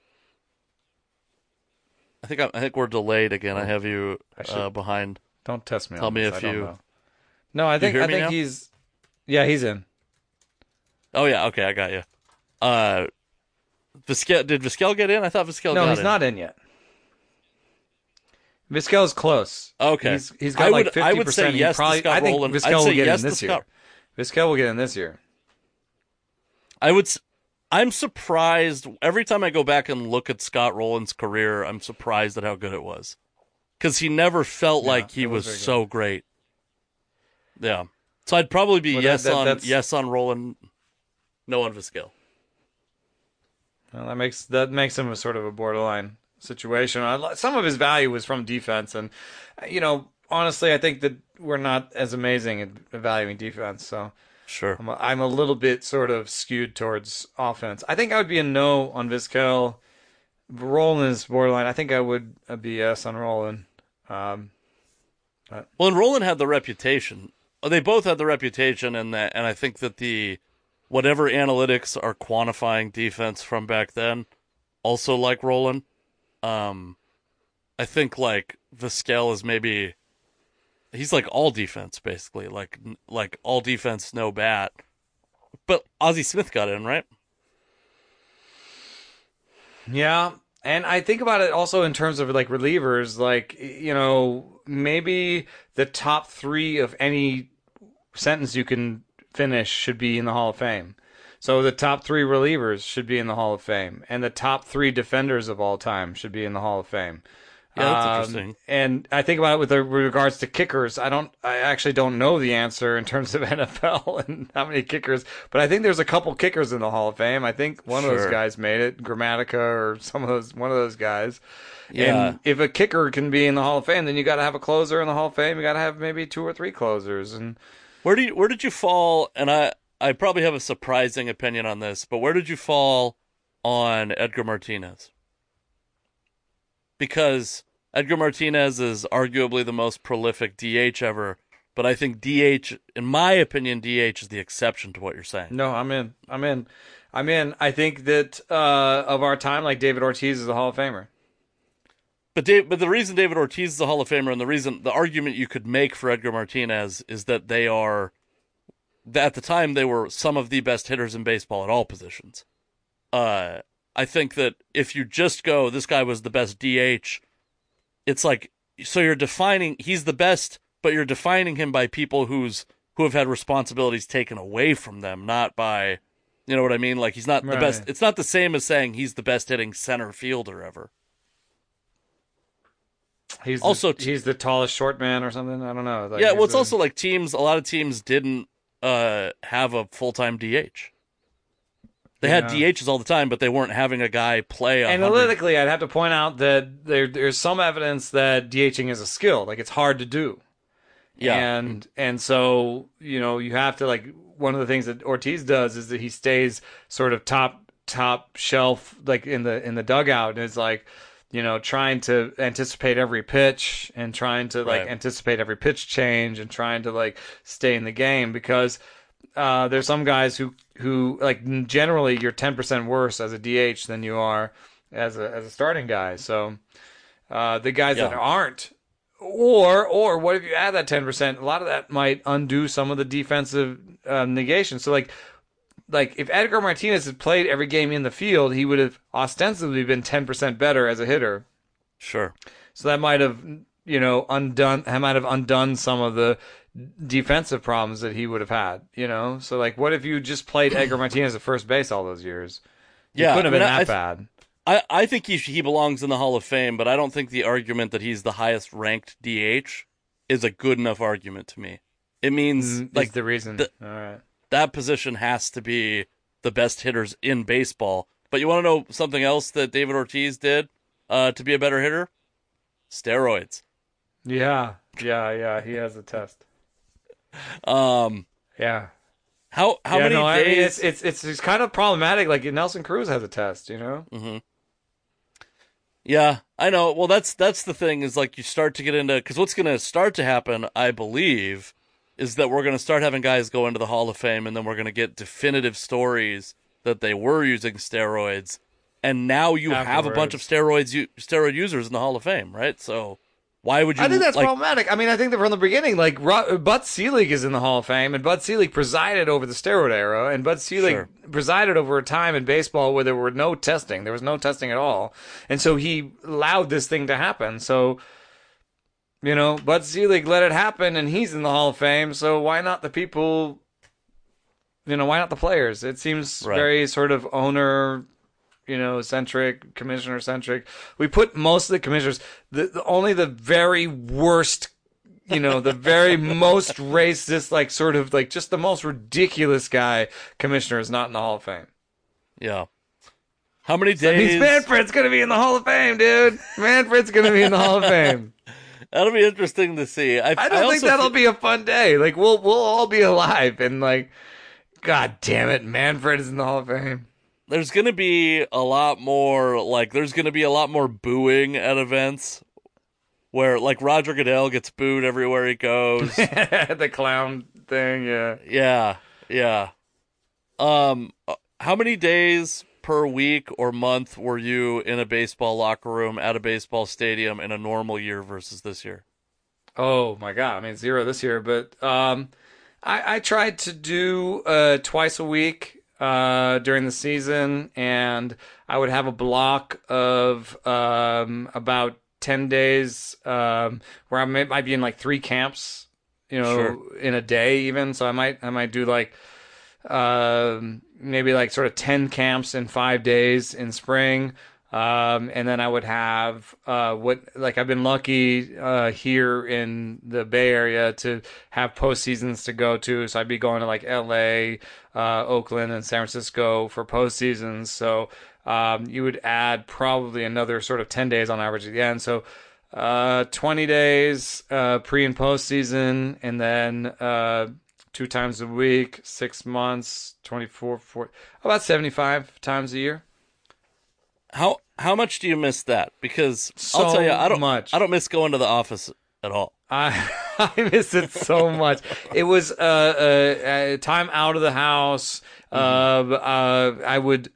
I think we're delayed again. I have you behind. Don't test me. Tell me if you. No, I think he's. Yeah, he's in. Oh yeah, okay, I got you. Did Vizquel get in? I thought Vizquel got in. No, he's not in yet. Vizquel's close. Okay, he's got like 50%. I would say yes. I think Vizquel will get in this year. Vizquel will get in this year. I would. I'm surprised every time I go back and look at Scott Rowland's career. I'm surprised at how good it was, because he never felt like he was so great. Yeah, so I'd probably be yes on Rowland, no on Vizquel. Well, that makes him a sort of a borderline situation. Some of his value was from defense, and you know, honestly, I think that we're not as amazing at evaluating defense, so. Sure. I'm a little bit sort of skewed towards offense. I think I would be a no on Vizquel. Rowland is borderline. I think I would be yes on Rowland. And Rowland had the reputation. They both had the reputation, and I think that the whatever analytics are quantifying defense from back then, also like Rowland. I think like Vizquel is maybe. He's like all defense, basically. Like all defense, no bat. But Ozzie Smith got in, right? Yeah, and I think about it also in terms of like relievers. Like, you know, maybe the top three of any sentence you can finish should be in the Hall of Fame. So the top three relievers should be in the Hall of Fame, and the top three defenders of all time should be in the Hall of Fame. Yeah, that's interesting. And I think about it with regards to kickers. I actually don't know the answer in terms of NFL and how many kickers, but I think there's a couple kickers in the Hall of Fame. I think one of those guys made it, Gramatica or one of those guys. Yeah. And if a kicker can be in the Hall of Fame, then you got to have a closer in the Hall of Fame. You got to have maybe two or three closers. And where did you fall? And I probably have a surprising opinion on this, but where did you fall on Edgar Martinez? Because Edgar Martinez is arguably the most prolific DH ever, but I think DH, in my opinion, DH is the exception to what you're saying. No, I'm in. I think that of our time, like David Ortiz is a Hall of Famer. But the reason David Ortiz is a Hall of Famer, and the argument you could make for Edgar Martinez is that they are, at the time, they were some of the best hitters in baseball at all positions. I think that if you just go, this guy was the best DH, it's like, so you're defining, he's the best, but you're defining him by people who have had responsibilities taken away from them, not by, you know what I mean? Like, he's not the best. It's not the same as saying he's the best hitting center fielder ever. He's also he's the tallest short man or something. I don't know. Like, yeah, well, it's also like a lot of teams didn't have a full-time DH. They had DHs all the time, but they weren't having a guy play. 100. Analytically, I'd have to point out that there's some evidence that DHing is a skill. Like, it's hard to do. Yeah. And so, you know, you have to, like, one of the things that Ortiz does is that he stays sort of top shelf, like in the dugout, and is like, you know, trying to anticipate every pitch and trying to like anticipate every pitch change and trying to like stay in the game, because there's some guys who like generally you're 10% worse as a DH than you are as a starting guy. So the guys that aren't, or what if you add that 10%? A lot of that might undo some of the defensive negation. So like if Edgar Martinez had played every game in the field, he would have ostensibly been 10% better as a hitter. Sure. So that might have undone some of the defensive problems that he would have had, you know? So, like, what if you just played Edgar Martinez at first base all those years? It couldn't have been that bad. I think he belongs in the Hall of Fame, but I don't think the argument that he's the highest-ranked DH is a good enough argument to me. It means, like... the reason. All right. That position has to be the best hitters in baseball. But you want to know something else that David Ortiz did to be a better hitter? Steroids. Yeah. He has a test. Yeah. How many days? I mean, it's kind of problematic. Like, Nelson Cruz has a test, you know? Mm-hmm. Yeah, I know. Well, that's the thing is, like, you start to get into, because what's going to start to happen, I believe, is that we're going to start having guys go into the Hall of Fame, and then we're going to get definitive stories that they were using steroids. And now you have a bunch of steroid users in the Hall of Fame, right? So why would you? I think that's problematic. I mean, I think that from the beginning, like, Bud Selig is in the Hall of Fame, and Bud Selig presided over the steroid era, and Bud Selig presided over a time in baseball where there were no testing. There was no testing at all. And so he allowed this thing to happen. So, you know, Bud Selig let it happen, and he's in the Hall of Fame. So why not the people, you know, why not the players? It seems very sort of owner, you know, centric, commissioner centric. We put most of the commissioners, only the very worst, you know, the very most racist, like sort of like just the most ridiculous guy commissioner is not in the Hall of Fame. Yeah. How many days? Manfred's going to be in the Hall of Fame, dude. Manfred's going to be in the Hall of Fame. That'll be interesting to see. I think that'll be a fun day. Like, we'll all be alive and like, God damn it, Manfred is in the Hall of Fame. There's going to be a lot more, like, booing at events where, like, Roger Goodell gets booed everywhere he goes. The clown thing, yeah. How many days per week or month were you in a baseball locker room at a baseball stadium in a normal year versus this year? Oh, my God. I mean, zero this year, but I tried to do twice a week during the season, and I would have a block of about 10 days where I might be in like three camps, you know, in a day even. So I might do like maybe like sort of 10 camps in 5 days in spring, And then I would have I've been lucky here in the Bay Area to have postseasons to go to. So I'd be going to like L.A., Oakland, and San Francisco for postseasons. So you would add probably another sort of 10 days on average at the end. So 20 days pre and postseason, and then 2 times a week, 6 months, 24, 40, about 75 times a year. How much do you miss that? Because I'll tell you, I don't miss going to the office at all. I miss it so much. It was a time out of the house. I would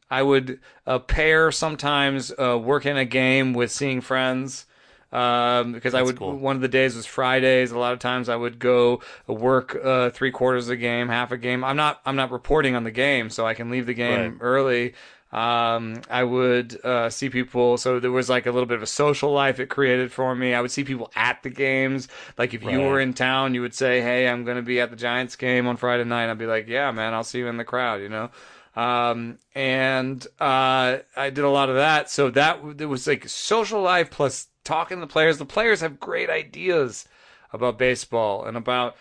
pair sometimes working a game with seeing friends. Because one of the days was Fridays. A lot of times I would go work 3/4 of the game, half a game. I'm not reporting on the game, so I can leave the game early. I would see people, so there was like a little bit of a social life it created for me. I would see people at the games. Like if you were in town, you would say, "Hey, I'm going to be at the Giants game on Friday night." I'd be like, "Yeah, man, I'll see you in the crowd," you know? I did a lot of that. So that it was like social life plus talking to the players. The players have great ideas about baseball and about,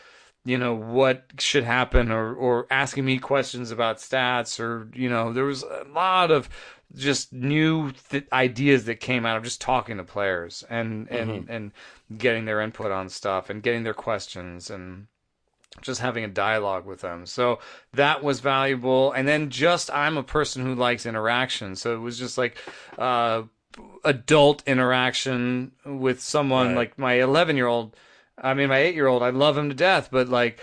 what should happen, or asking me questions about stats, or, there was a lot of just new ideas that came out of just talking to players and getting their input on stuff and getting their questions and just having a dialogue with them. So that was valuable. And then I'm a person who likes interaction. So it was just like, adult interaction with someone like my 8-year-old, I love him to death, but like,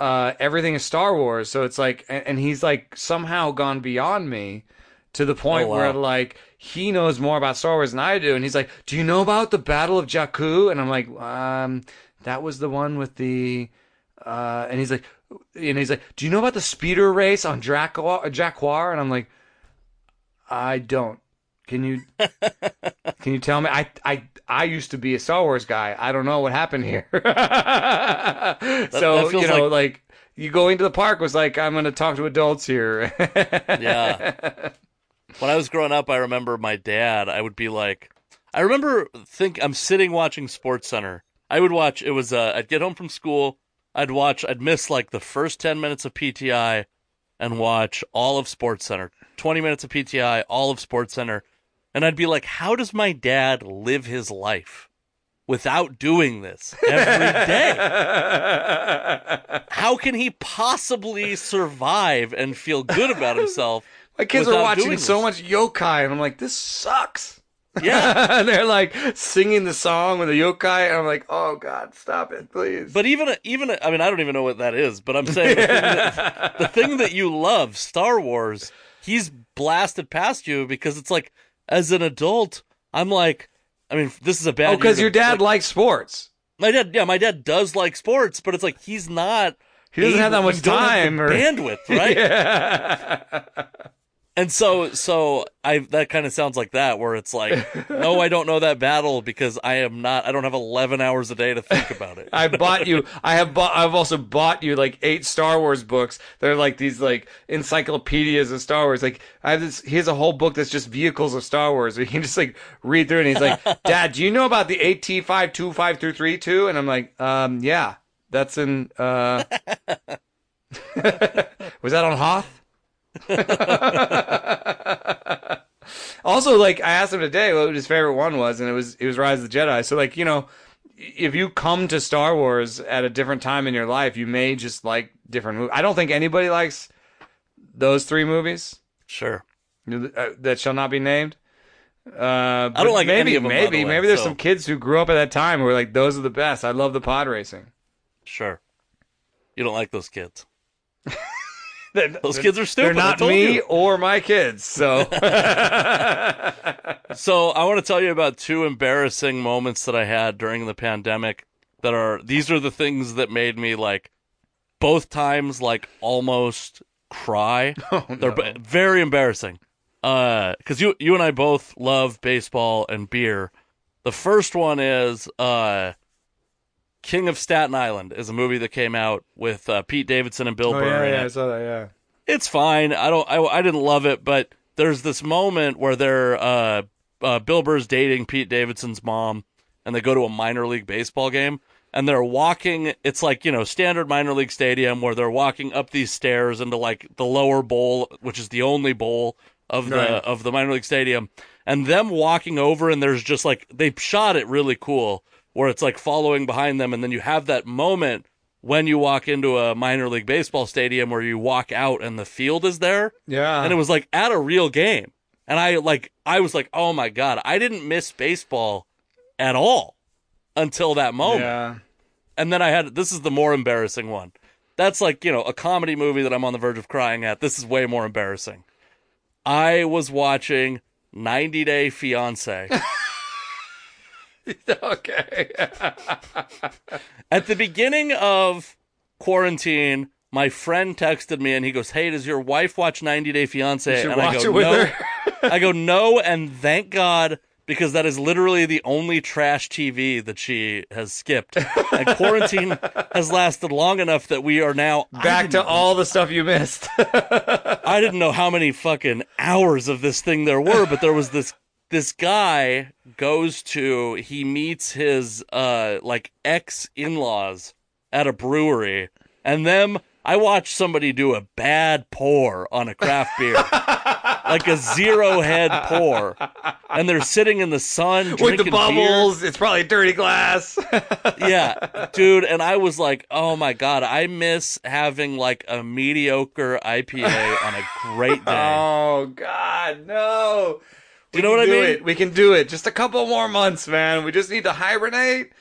everything is Star Wars. So it's like, and he's like somehow gone beyond me to the point where like he knows more about Star Wars than I do. And he's like, "Do you know about the Battle of Jakku?" And I'm like, that was the one with the, and he's like, "Do you know about the speeder race on Jakku?" And I'm like, "I don't. Can you tell me? I used to be a Star Wars guy. I don't know what happened here." So, like you go into the park was like, I'm going to talk to adults here. Yeah. When I was growing up, I remember my dad, I'm sitting watching SportsCenter. I'd get home from school. I'd miss like the first 10 minutes of PTI and watch all of SportsCenter, 20 minutes of PTI, all of SportsCenter. And I'd be like, how does my dad live his life without doing this every day? How can he possibly survive and feel good about himself? My kids are watching so much yokai, and I'm like, this sucks. Yeah. And they're like singing the song with the yokai, and I'm like, oh, God, stop it, please. But I don't even know what that is, but I'm saying the thing that you love, Star Wars, he's blasted past you because it's like, as an adult, I'm like, this is a bad. Oh, because your dad likes sports. My dad does like sports, but it's like he's not. He doesn't have that much time or bandwidth, right? Yeah. And so that kind of sounds like that, where it's like, no, I don't know that battle because I don't have 11 hours a day to think about it. I've also bought you like 8 Star Wars books. They're like these like encyclopedias of Star Wars. Like here's a whole book that's just vehicles of Star Wars. You can just like read through it. And he's like, "Dad, do you know about the AT-525-3232?" And I'm like, yeah, that's in, was that on Hoth? Also, like I asked him today what his favorite one was, and it was Rise of the Jedi. So like, if you come to Star Wars at a different time in your life, you may just like different movies. I don't think anybody likes those 3 movies. Sure. That shall not be named. I don't like any of them. Maybe there's some kids who grew up at that time who were like, those are the best. I love the pod racing. Sure. You don't like those kids. Those kids are stupid. They're not me or my kids. So, so I want to tell you about 2 embarrassing moments that I had during the pandemic. These are the things that made me like both times like almost cry. Oh, no. They're very embarrassing. Because you and I both love baseball and beer. The first one is King of Staten Island is a movie that came out with Pete Davidson and Bill Burr. Yeah, I saw that. Yeah, it's fine. I didn't love it, but there's this moment where they're Bill Burr's dating Pete Davidson's mom, and they go to a minor league baseball game, and they're walking. It's like, you know, standard minor league stadium where they're walking up these stairs into like the lower bowl, which is the only bowl of the of the minor league stadium, and them walking over, and there's just like, they shot it really cool where it's like following behind them, and then you have that moment when you walk into a minor league baseball stadium where you walk out and the field is there. Yeah. And it was like at a real game. And I was like, oh my God, I didn't miss baseball at all until that moment. Yeah. And then this is the more embarrassing one. That's like, you know, a comedy movie that I'm on the verge of crying at. This is way more embarrassing. I was watching 90 Day Fiance. Okay. At the beginning of quarantine, my friend texted me and he goes, "Hey, does your wife watch 90 Day Fiance?" And I go, "No." I go, "No, and thank God, because that is literally the only trash TV that she has skipped." And quarantine has lasted long enough that we are now back to all the stuff you missed. I didn't know how many fucking hours of this thing there were, but there was this guy he meets his like ex-in-laws at a brewery, and I watched somebody do a bad pour on a craft beer, like a zero head pour, and they're sitting in the sun with the bubbles. Beer. It's probably dirty glass. Yeah, dude. And I was like, oh my God, I miss having like a mediocre IPA on a great day. Oh God, no. You know what I mean? We can do it. Just a couple more months, man. We just need to hibernate,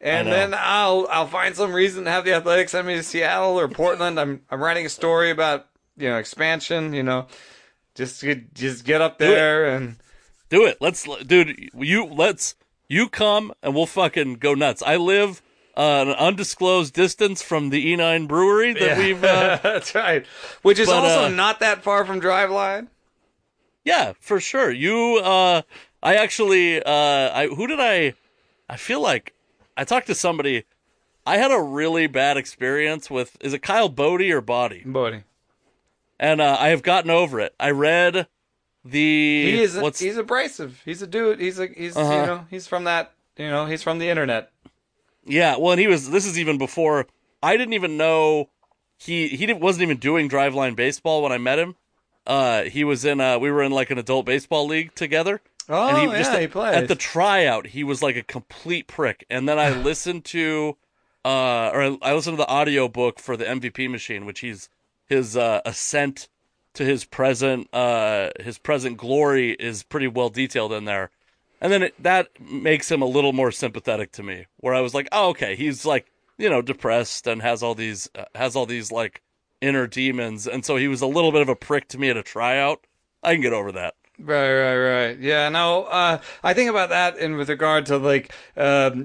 and then I'll find some reason to have the Athletic send me to Seattle or Portland. I'm writing a story about, you know, expansion. You know, just get up there and do it. You come and we'll fucking go nuts. I live an undisclosed distance from the E9 brewery that we've. That's right. Which is also not that far from Driveline. Yeah, for sure. You, I feel like I talked to somebody. I had a really bad experience with, is it Kyle Bodie or Bodie? Bodie. And I have gotten over it. I read he's abrasive. He's a dude. He's from the internet. Yeah. Well, and this is even before, I didn't even know wasn't even doing Driveline baseball when I met him. He was in, we were in like an adult baseball league together. Oh, and he played. At the tryout, he was like a complete prick. And then I listened to, the audiobook for the MVP machine, which his ascent to his present glory is pretty well detailed in there. And then that makes him a little more sympathetic to me, where I was like, oh, okay. He's like, you know, depressed and has all these like inner demons, and so he was a little bit of a prick to me at a tryout. I can get over that. Right. Yeah, no, I think about that, and with regard to like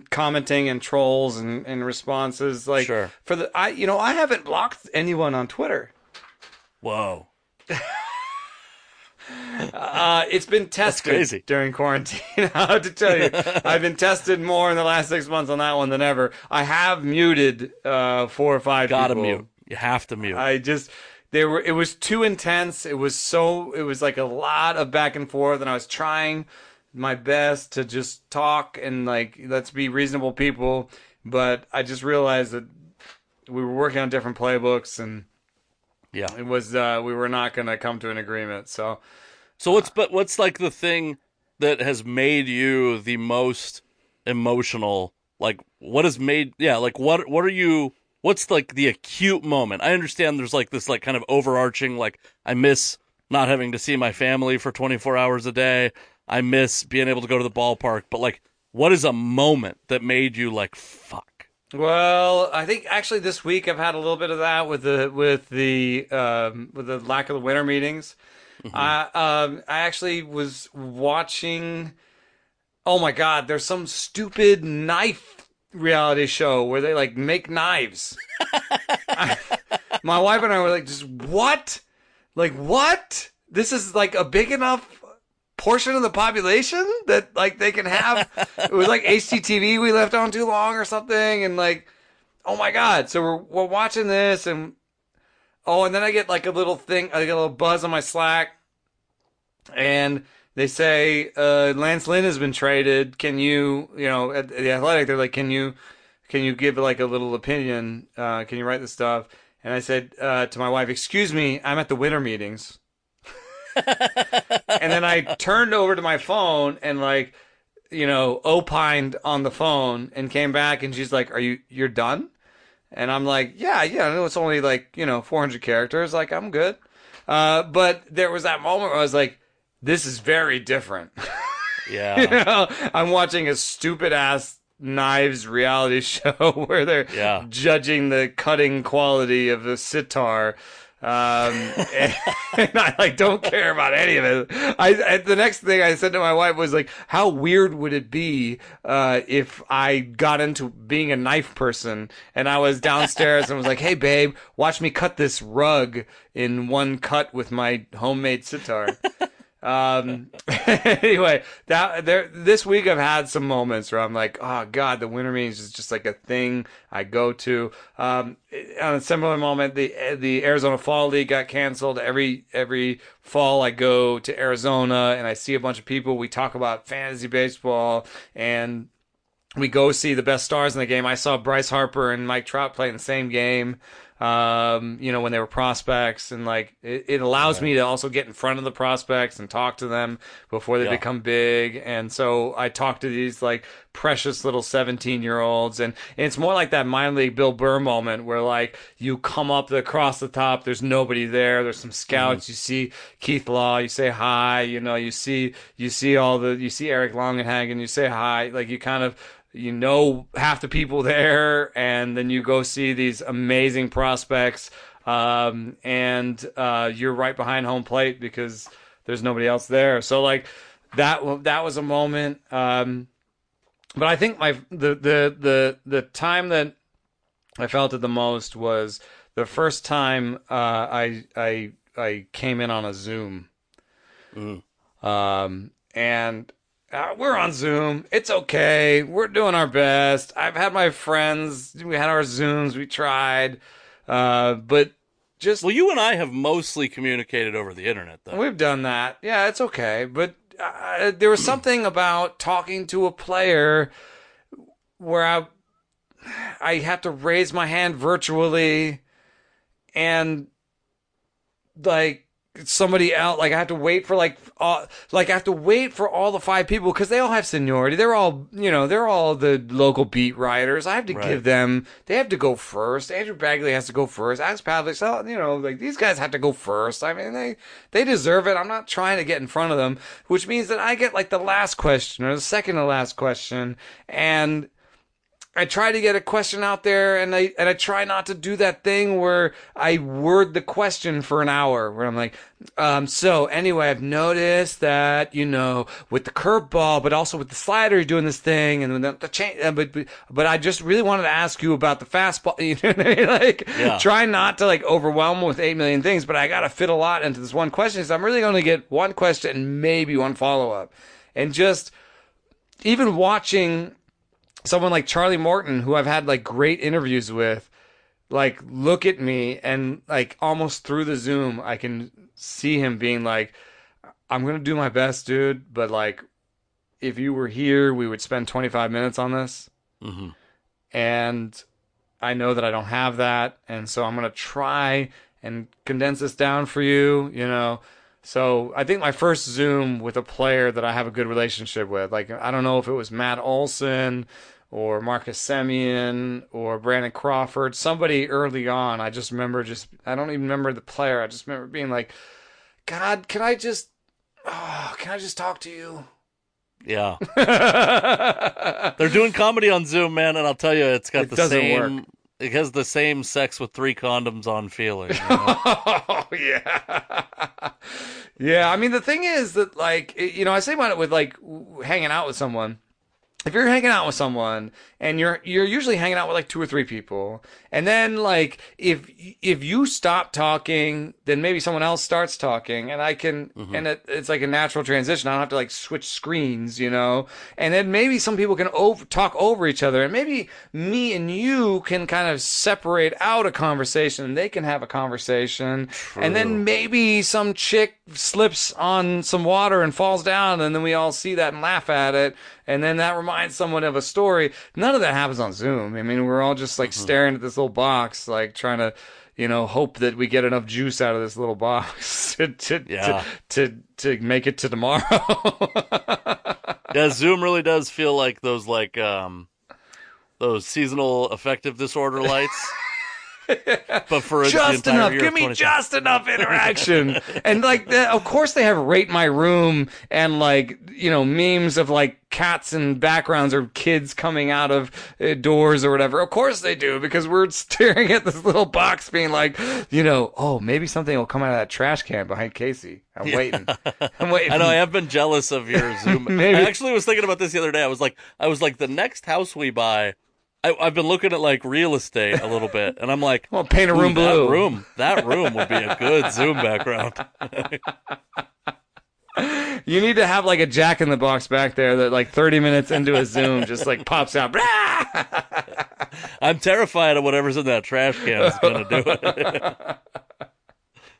commenting and trolls and responses, like sure. I haven't blocked anyone on Twitter. Whoa. It's been tested during quarantine. I have to tell you, I've been tested more in the last 6 months on that one than ever. I have muted 4 or 5 people. Gotta mute. You have to mute. It was too intense. It was like a lot of back and forth, and I was trying my best to just talk and like, let's be reasonable people. But I just realized that we were working on different playbooks, and yeah, it was, we were not going to come to an agreement. So what's like the thing that has made you the most emotional? Like what are you? What's like the acute moment? I understand there's like this like kind of overarching, like I miss not having to see my family for 24 hours a day. I miss being able to go to the ballpark. But like, what is a moment that made you like, fuck? Well, I think actually this week I've had a little bit of that with the lack of the winter meetings. Mm-hmm. I actually was watching. Oh my God, there's some stupid knife reality show where they like make knives. My wife and I were like, just what? Like what? This is like a big enough portion of the population that like they can have. It was like HGTV we left on too long or something, and like, oh my God. So we're watching this, and and then I get like a little buzz on my Slack, and They say Lance Lynn has been traded. Can you, you know, at The Athletic, they're like, can you give like a little opinion? Can you write this stuff? And I said to my wife, excuse me, I'm at the winter meetings. And then I turned over to my phone and like, you know, opined on the phone and came back and she's like, you're done? And I'm like, yeah, I know it's only like, you know, 400 characters. Like, I'm good. But there was that moment where I was like, this is very different. Yeah. You know, I'm watching a stupid ass Knives reality show where they're judging the cutting quality of the sitar. And I like don't care about any of it. The next thing I said to my wife was like, how weird would it be if I got into being a knife person and I was downstairs and was like, hey babe, watch me cut this rug in one cut with my homemade sitar. Anyway, this week I've had some moments where I'm like, oh God, the winter meetings is just like a thing I go to. On a similar moment, the Arizona Fall League got canceled. Every fall I go to Arizona and I see a bunch of people. We talk about fantasy baseball and we go see the best stars in the game. I saw Bryce Harper and Mike Trout play in the same game. You know, when they were prospects, and like it allows me to also get in front of the prospects and talk to them before they become big. And so I talk to these like precious little 17-year-olds, and it's more like that minor league Bill Burr moment where like you come up across the top, there's nobody there, there's some scouts, you see Keith Law, you say hi, you know, you see Eric Longenhagen, you say hi, like you kind of, you know, half the people there, and then you go see these amazing prospects, and you're right behind home plate because there's nobody else there. So like that was a moment. But I think the time that I felt it the most was the first time I came in on a Zoom. And we're on Zoom. It's okay. We're doing our best. I've had my friends. We had our Zooms. We tried. But just... Well, you and I have mostly communicated over the internet, though. We've done that. Yeah, it's okay. But there was something about talking to a player where I have to raise my hand virtually and, like... somebody out, like I have to wait for all the five people because they all have seniority. They're all, you know, they're all the local beat writers. I have to give them. They have to go first. Andrew Bagley has to go first. Alex Pavlik. So, you know, like these guys have to go first. I mean, they deserve it. I'm not trying to get in front of them, which means that I get like the last question or the second to last question, and I try to get a question out there, and I try not to do that thing where I word the question for an hour, where I'm like, so anyway, I've noticed that, you know, with the curveball, but also with the slider, you're doing this thing, and the change, but I just really wanted to ask you about the fastball. You know what I mean? Like, try not to like overwhelm with 8 million things, but I got to fit a lot into this one question, so I'm really going to get one question and maybe one follow up, and just even watching someone like Charlie Morton, who I've had like great interviews with, like look at me and like almost through the Zoom, I can see him being like, I'm going to do my best, dude. But like, if you were here, we would spend 25 minutes on this. Mm-hmm. And I know that I don't have that. And so I'm going to try and condense this down for you, you know? So I think my first Zoom with a player that I have a good relationship with, like, I don't know if it was Matt Olson or Marcus Semien or Brandon Crawford, somebody early on, I just remember I don't even remember the player. I just remember being like, God, can I just talk to you? Yeah. They're doing comedy on Zoom, man. And I'll tell you, it has the same sex with three condoms on feeling. You know? Oh, yeah. Yeah, I mean, the thing is that, like, you know, I say about it with, like, hanging out with someone. if you're hanging out with someone and you're usually hanging out with like two or three people, and then like if you stop talking, then maybe someone else starts talking, and I can and it's like a natural transition. I don't have to like switch screens, you know. And then maybe some people can talk over each other, and maybe me and you can kind of separate out a conversation, and they can have a conversation. True. And then maybe some chick slips on some water and falls down, and then we all see that and laugh at it, and then that reminds someone of a story. None of that happens on Zoom. I mean, we're all just like staring at this little box, like trying to, you know, hope that we get enough juice out of this little box to make it to tomorrow. Yeah, Zoom really does feel like those seasonal affective disorder lights. But for just enough, give me just enough interaction, and like, of course they have rate my room and like, you know, memes of like cats and backgrounds or kids coming out of doors or whatever. Of course they do, because we're staring at this little box, being like, you know, oh, maybe something will come out of that trash can behind Casey. I'm waiting. I know. I have been jealous of your Zoom. Maybe. I actually was thinking about this the other day. I was like, the next house we buy. I've been looking at like real estate a little bit, and I'm like, well, paint a room blue. That room would be a good Zoom background. You need to have like a Jack in the Box back there that like 30 minutes into a Zoom just like pops out. I'm terrified of whatever's in that trash can is going to do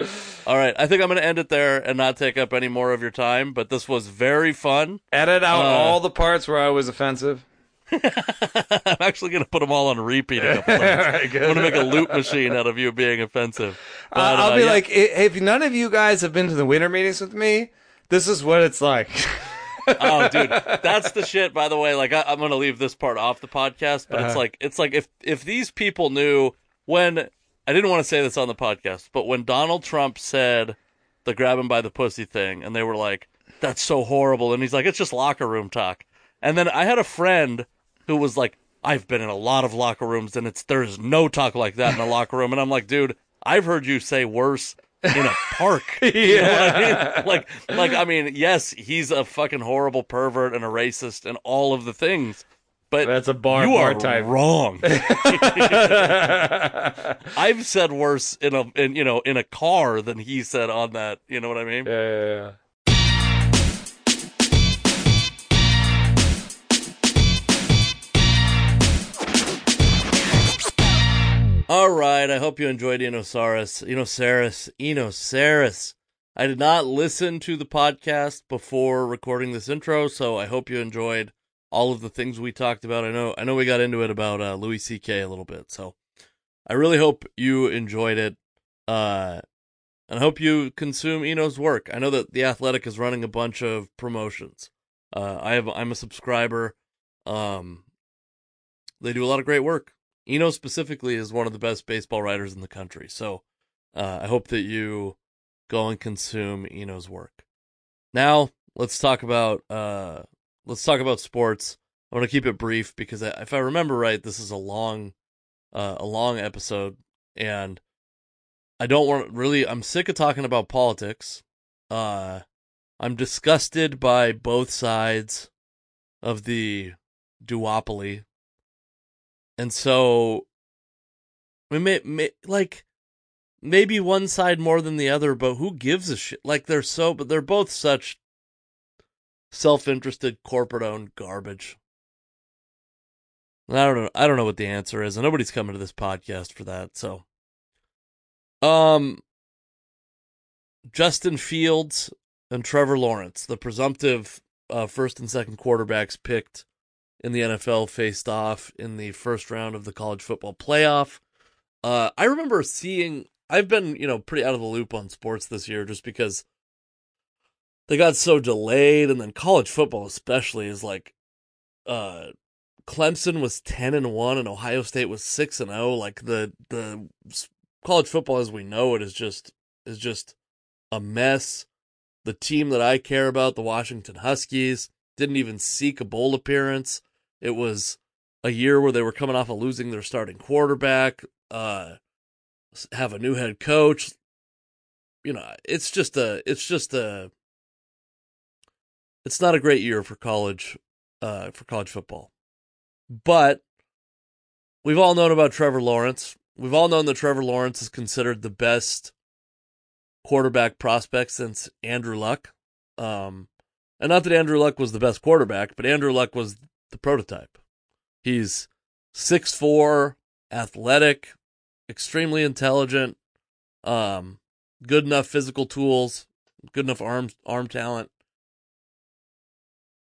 it. All right. I think I'm going to end it there and not take up any more of your time, but this was very fun. Edit out all the parts where I was offensive. I'm actually going to put them all on repeat a couple times. Right, I'm going to make a loop machine out of you being offensive. But, I'll be like, if none of you guys have been to the winter meetings with me, this is what it's like. Oh, dude, that's the shit, by the way. Like, I'm going to leave this part off the podcast, but it's like if these people knew when – I didn't want to say this on the podcast, but when Donald Trump said the grab him by the pussy thing, and they were like, that's so horrible. And he's like, it's just locker room talk. And then I had a friend – who was like, I've been in a lot of locker rooms, and there's no talk like that in a locker room. And I'm like, dude, I've heard you say worse in a park. You know what I mean? Like, I mean, yes, he's a fucking horrible pervert and a racist and all of the things. But that's a bar type. Wrong. I've said worse in a car than he said on that. You know what I mean? Yeah. All right, I hope you enjoyed Eno Sarris. I did not listen to the podcast before recording this intro, so I hope you enjoyed all of the things we talked about. I know we got into it about Louis C.K. a little bit, so I really hope you enjoyed it, and I hope you consume Eno's work. I know that The Athletic is running a bunch of promotions. I'm a subscriber. They do a lot of great work. Eno specifically is one of the best baseball writers in the country, so I hope that you go and consume Eno's work. Now let's talk about sports. I want to keep it brief because if I remember right, this is a long episode, and I don't want really. I'm sick of talking about politics. I'm disgusted by both sides of the duopoly. And so, we maybe one side more than the other, but who gives a shit? Like, but they're both such self-interested, corporate-owned garbage. And I don't know what the answer is, and nobody's coming to this podcast for that, so. Justin Fields and Trevor Lawrence, the presumptive first and second quarterbacks picked in the NFL, faced off in the first round of the college football playoff. I remember I've been, pretty out of the loop on sports this year just because they got so delayed, and then college football especially is like, Clemson was 10-1 and Ohio State was 6-0. Like the college football as we know it is just a mess. The team that I care about, the Washington Huskies, didn't even seek a bowl appearance. It was a year where they were coming off of losing their starting quarterback, have a new head coach. It's not a great year for college for college football. But we've all known about Trevor Lawrence. We've all known that Trevor Lawrence is considered the best quarterback prospect since Andrew Luck. And not that Andrew Luck was the best quarterback, but Andrew Luck was the prototype. He's 6'4", athletic, extremely intelligent, good enough physical tools, good enough arm talent.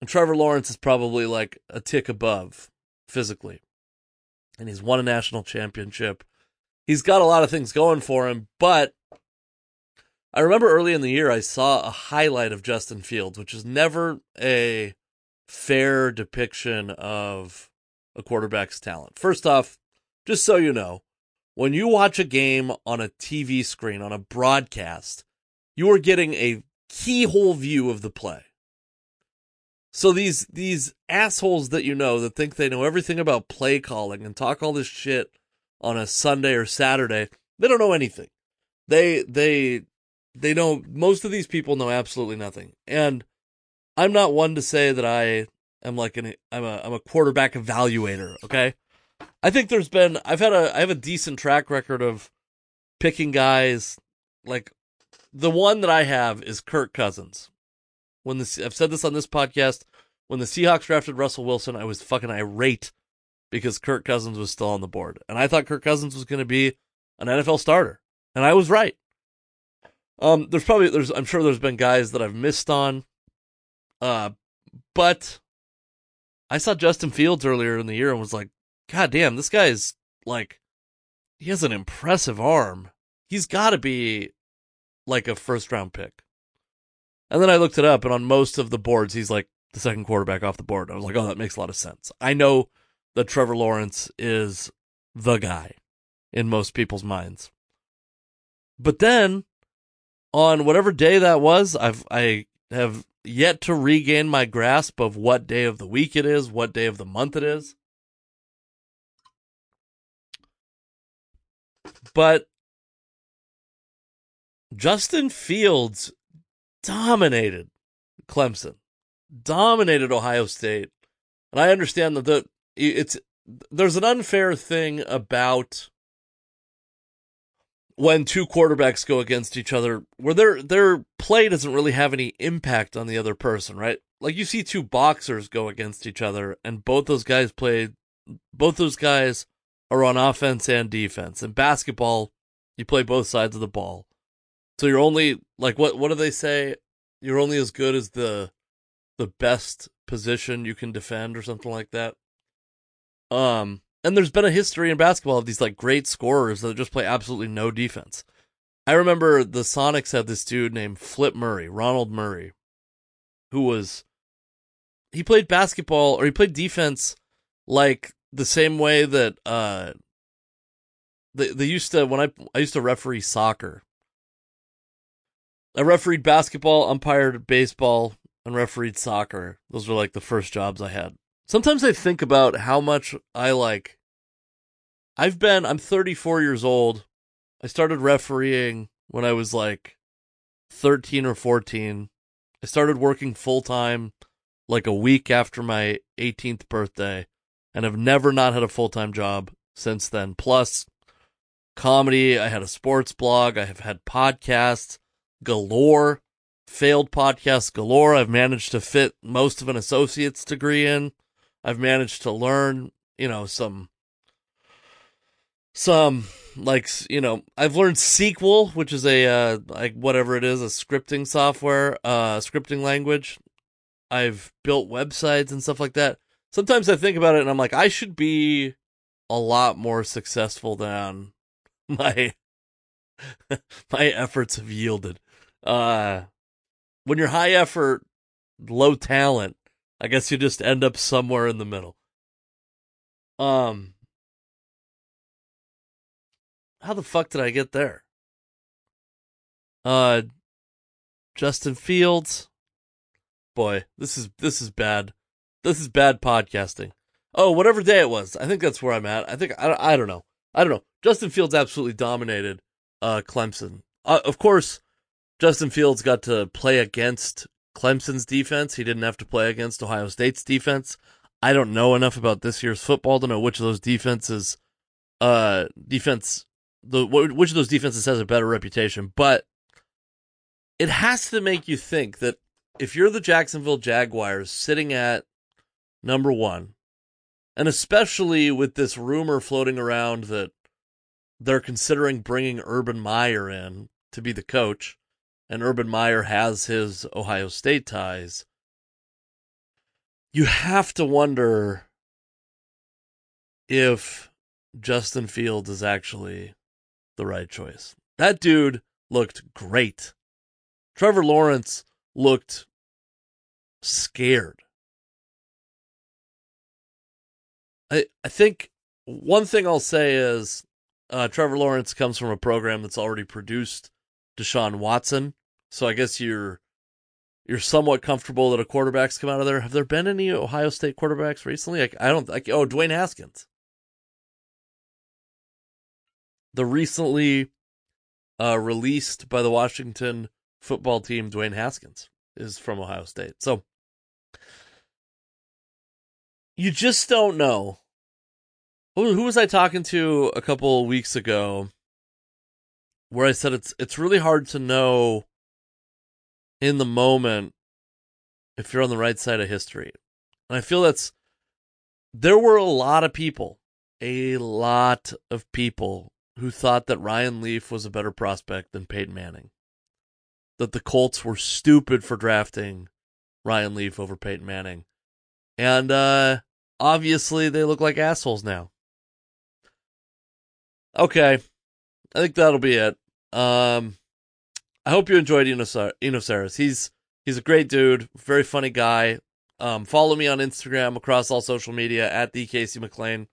And Trevor Lawrence is probably like a tick above physically. And he's won a national championship. He's got a lot of things going for him, but I remember early in the year I saw a highlight of Justin Fields, which is never a fair depiction of a quarterback's talent. First off, just so you know, when you watch a game on a TV screen, on a broadcast, you are getting a keyhole view of the play. So these assholes that you know that think they know everything about play calling and talk all this shit on a Sunday or Saturday, they don't know anything. They know, most of these people know absolutely nothing. And I'm not one to say that I'm a quarterback evaluator, okay? I think there's been I have a decent track record of picking guys. Like the one that I have is Kirk Cousins. I've said this on this podcast, when the Seahawks drafted Russell Wilson, I was fucking irate because Kirk Cousins was still on the board. And I thought Kirk Cousins was going to be an NFL starter. And I was right. I'm sure there's been guys that I've missed on. But I saw Justin Fields earlier in the year and was like, God damn, this guy's like, he has an impressive arm. He's got to be like a first round pick. And then I looked it up, and on most of the boards, he's like the second quarterback off the board. I was like, oh, that makes a lot of sense. I know that Trevor Lawrence is the guy in most people's minds. But then, on whatever day that was, I have yet to regain my grasp of what day of the week it is, what day of the month it is. But Justin Fields dominated Clemson, dominated Ohio State. And I understand that there's an unfair thing about when two quarterbacks go against each other where their play doesn't really have any impact on the other person, right? Like you see two boxers go against each other and both those guys are on offense and defense. In basketball, you play both sides of the ball. So you're only, like, what do they say? You're only as good as the best position you can defend or something like that. And there's been a history in basketball of these, like, great scorers that just play absolutely no defense. I remember the Sonics had this dude named Ronald Murray, he played basketball, or he played defense like the same way that they used to, when I used to referee soccer. I refereed basketball, umpired baseball, and refereed soccer. Those were like the first jobs I had. Sometimes I think about how much I'm 34 years old. I started refereeing when I was like 13 or 14. I started working full time like a week after my 18th birthday and have never not had a full-time job since then. Plus comedy, I had a sports blog, I have had podcasts galore, failed podcasts galore. I've managed to fit most of an associate's degree in. I've managed to learn, you know, I've learned SQL, which is a scripting software, scripting language. I've built websites and stuff like that. Sometimes I think about it and I'm like, I should be a lot more successful than my efforts have yielded. When you're high effort, low talent, I guess you just end up somewhere in the middle. How the fuck did I get there? Justin Fields. Boy, this is bad. This is bad podcasting. Oh, whatever day it was. I think that's where I'm at. I don't know. Justin Fields absolutely dominated Clemson. Of course, Justin Fields got to play against Clemson's defense. He didn't have to play against Ohio State's defense. I don't know enough about this year's football to know which of those defenses which of those defenses has a better reputation, but it has to make you think that if you're the Jacksonville Jaguars sitting at number one, and especially with this rumor floating around that they're considering bringing Urban Meyer in to be the coach, and Urban Meyer has his Ohio State ties, you have to wonder if Justin Fields is actually the right choice. That dude looked great. Trevor Lawrence looked scared. I think one thing I'll say is Trevor Lawrence comes from a program that's already produced Deshaun Watson, so I guess you're somewhat comfortable that a quarterback's come out of there. Have there been any Ohio State quarterbacks recently? Dwayne Haskins. The recently released by the Washington football team, Dwayne Haskins, is from Ohio State. So you just don't know. Who was I talking to a couple weeks ago where I said it's really hard to know in the moment if you're on the right side of history. And I feel there were a lot of people who thought that Ryan Leaf was a better prospect than Peyton Manning, that the Colts were stupid for drafting Ryan Leaf over Peyton Manning. And obviously they look like assholes now. Okay, I think that'll be it. I hope you enjoyed Eno Sarris. He's a great dude, very funny guy. Follow me on Instagram, across all social media, at the Casey McLain.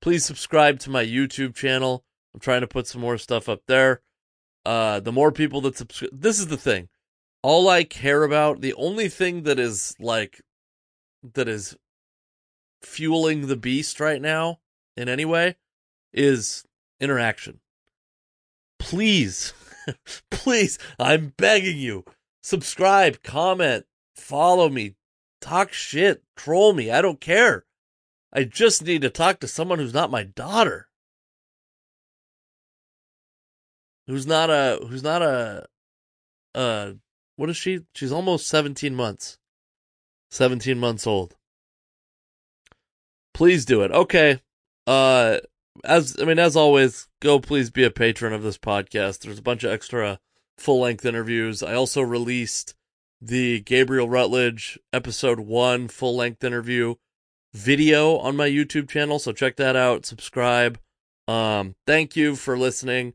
Please subscribe to my YouTube channel. I'm trying to put some more stuff up there. The more people that subscribe, this is the thing. All I care about, the only thing that is fueling the beast right now in any way is interaction. Please, I'm begging you, subscribe, comment, follow me, talk shit, troll me. I don't care. I just need to talk to someone who's not my daughter. Who's not a what is she? She's almost 17 months old. Please do it. Okay. As always, please be a patron of this podcast. There's a bunch of extra full-length interviews. I also released the Gabriel Rutledge episode 1 full-length interview video on my YouTube channel, so check that out. Subscribe. Thank you for listening.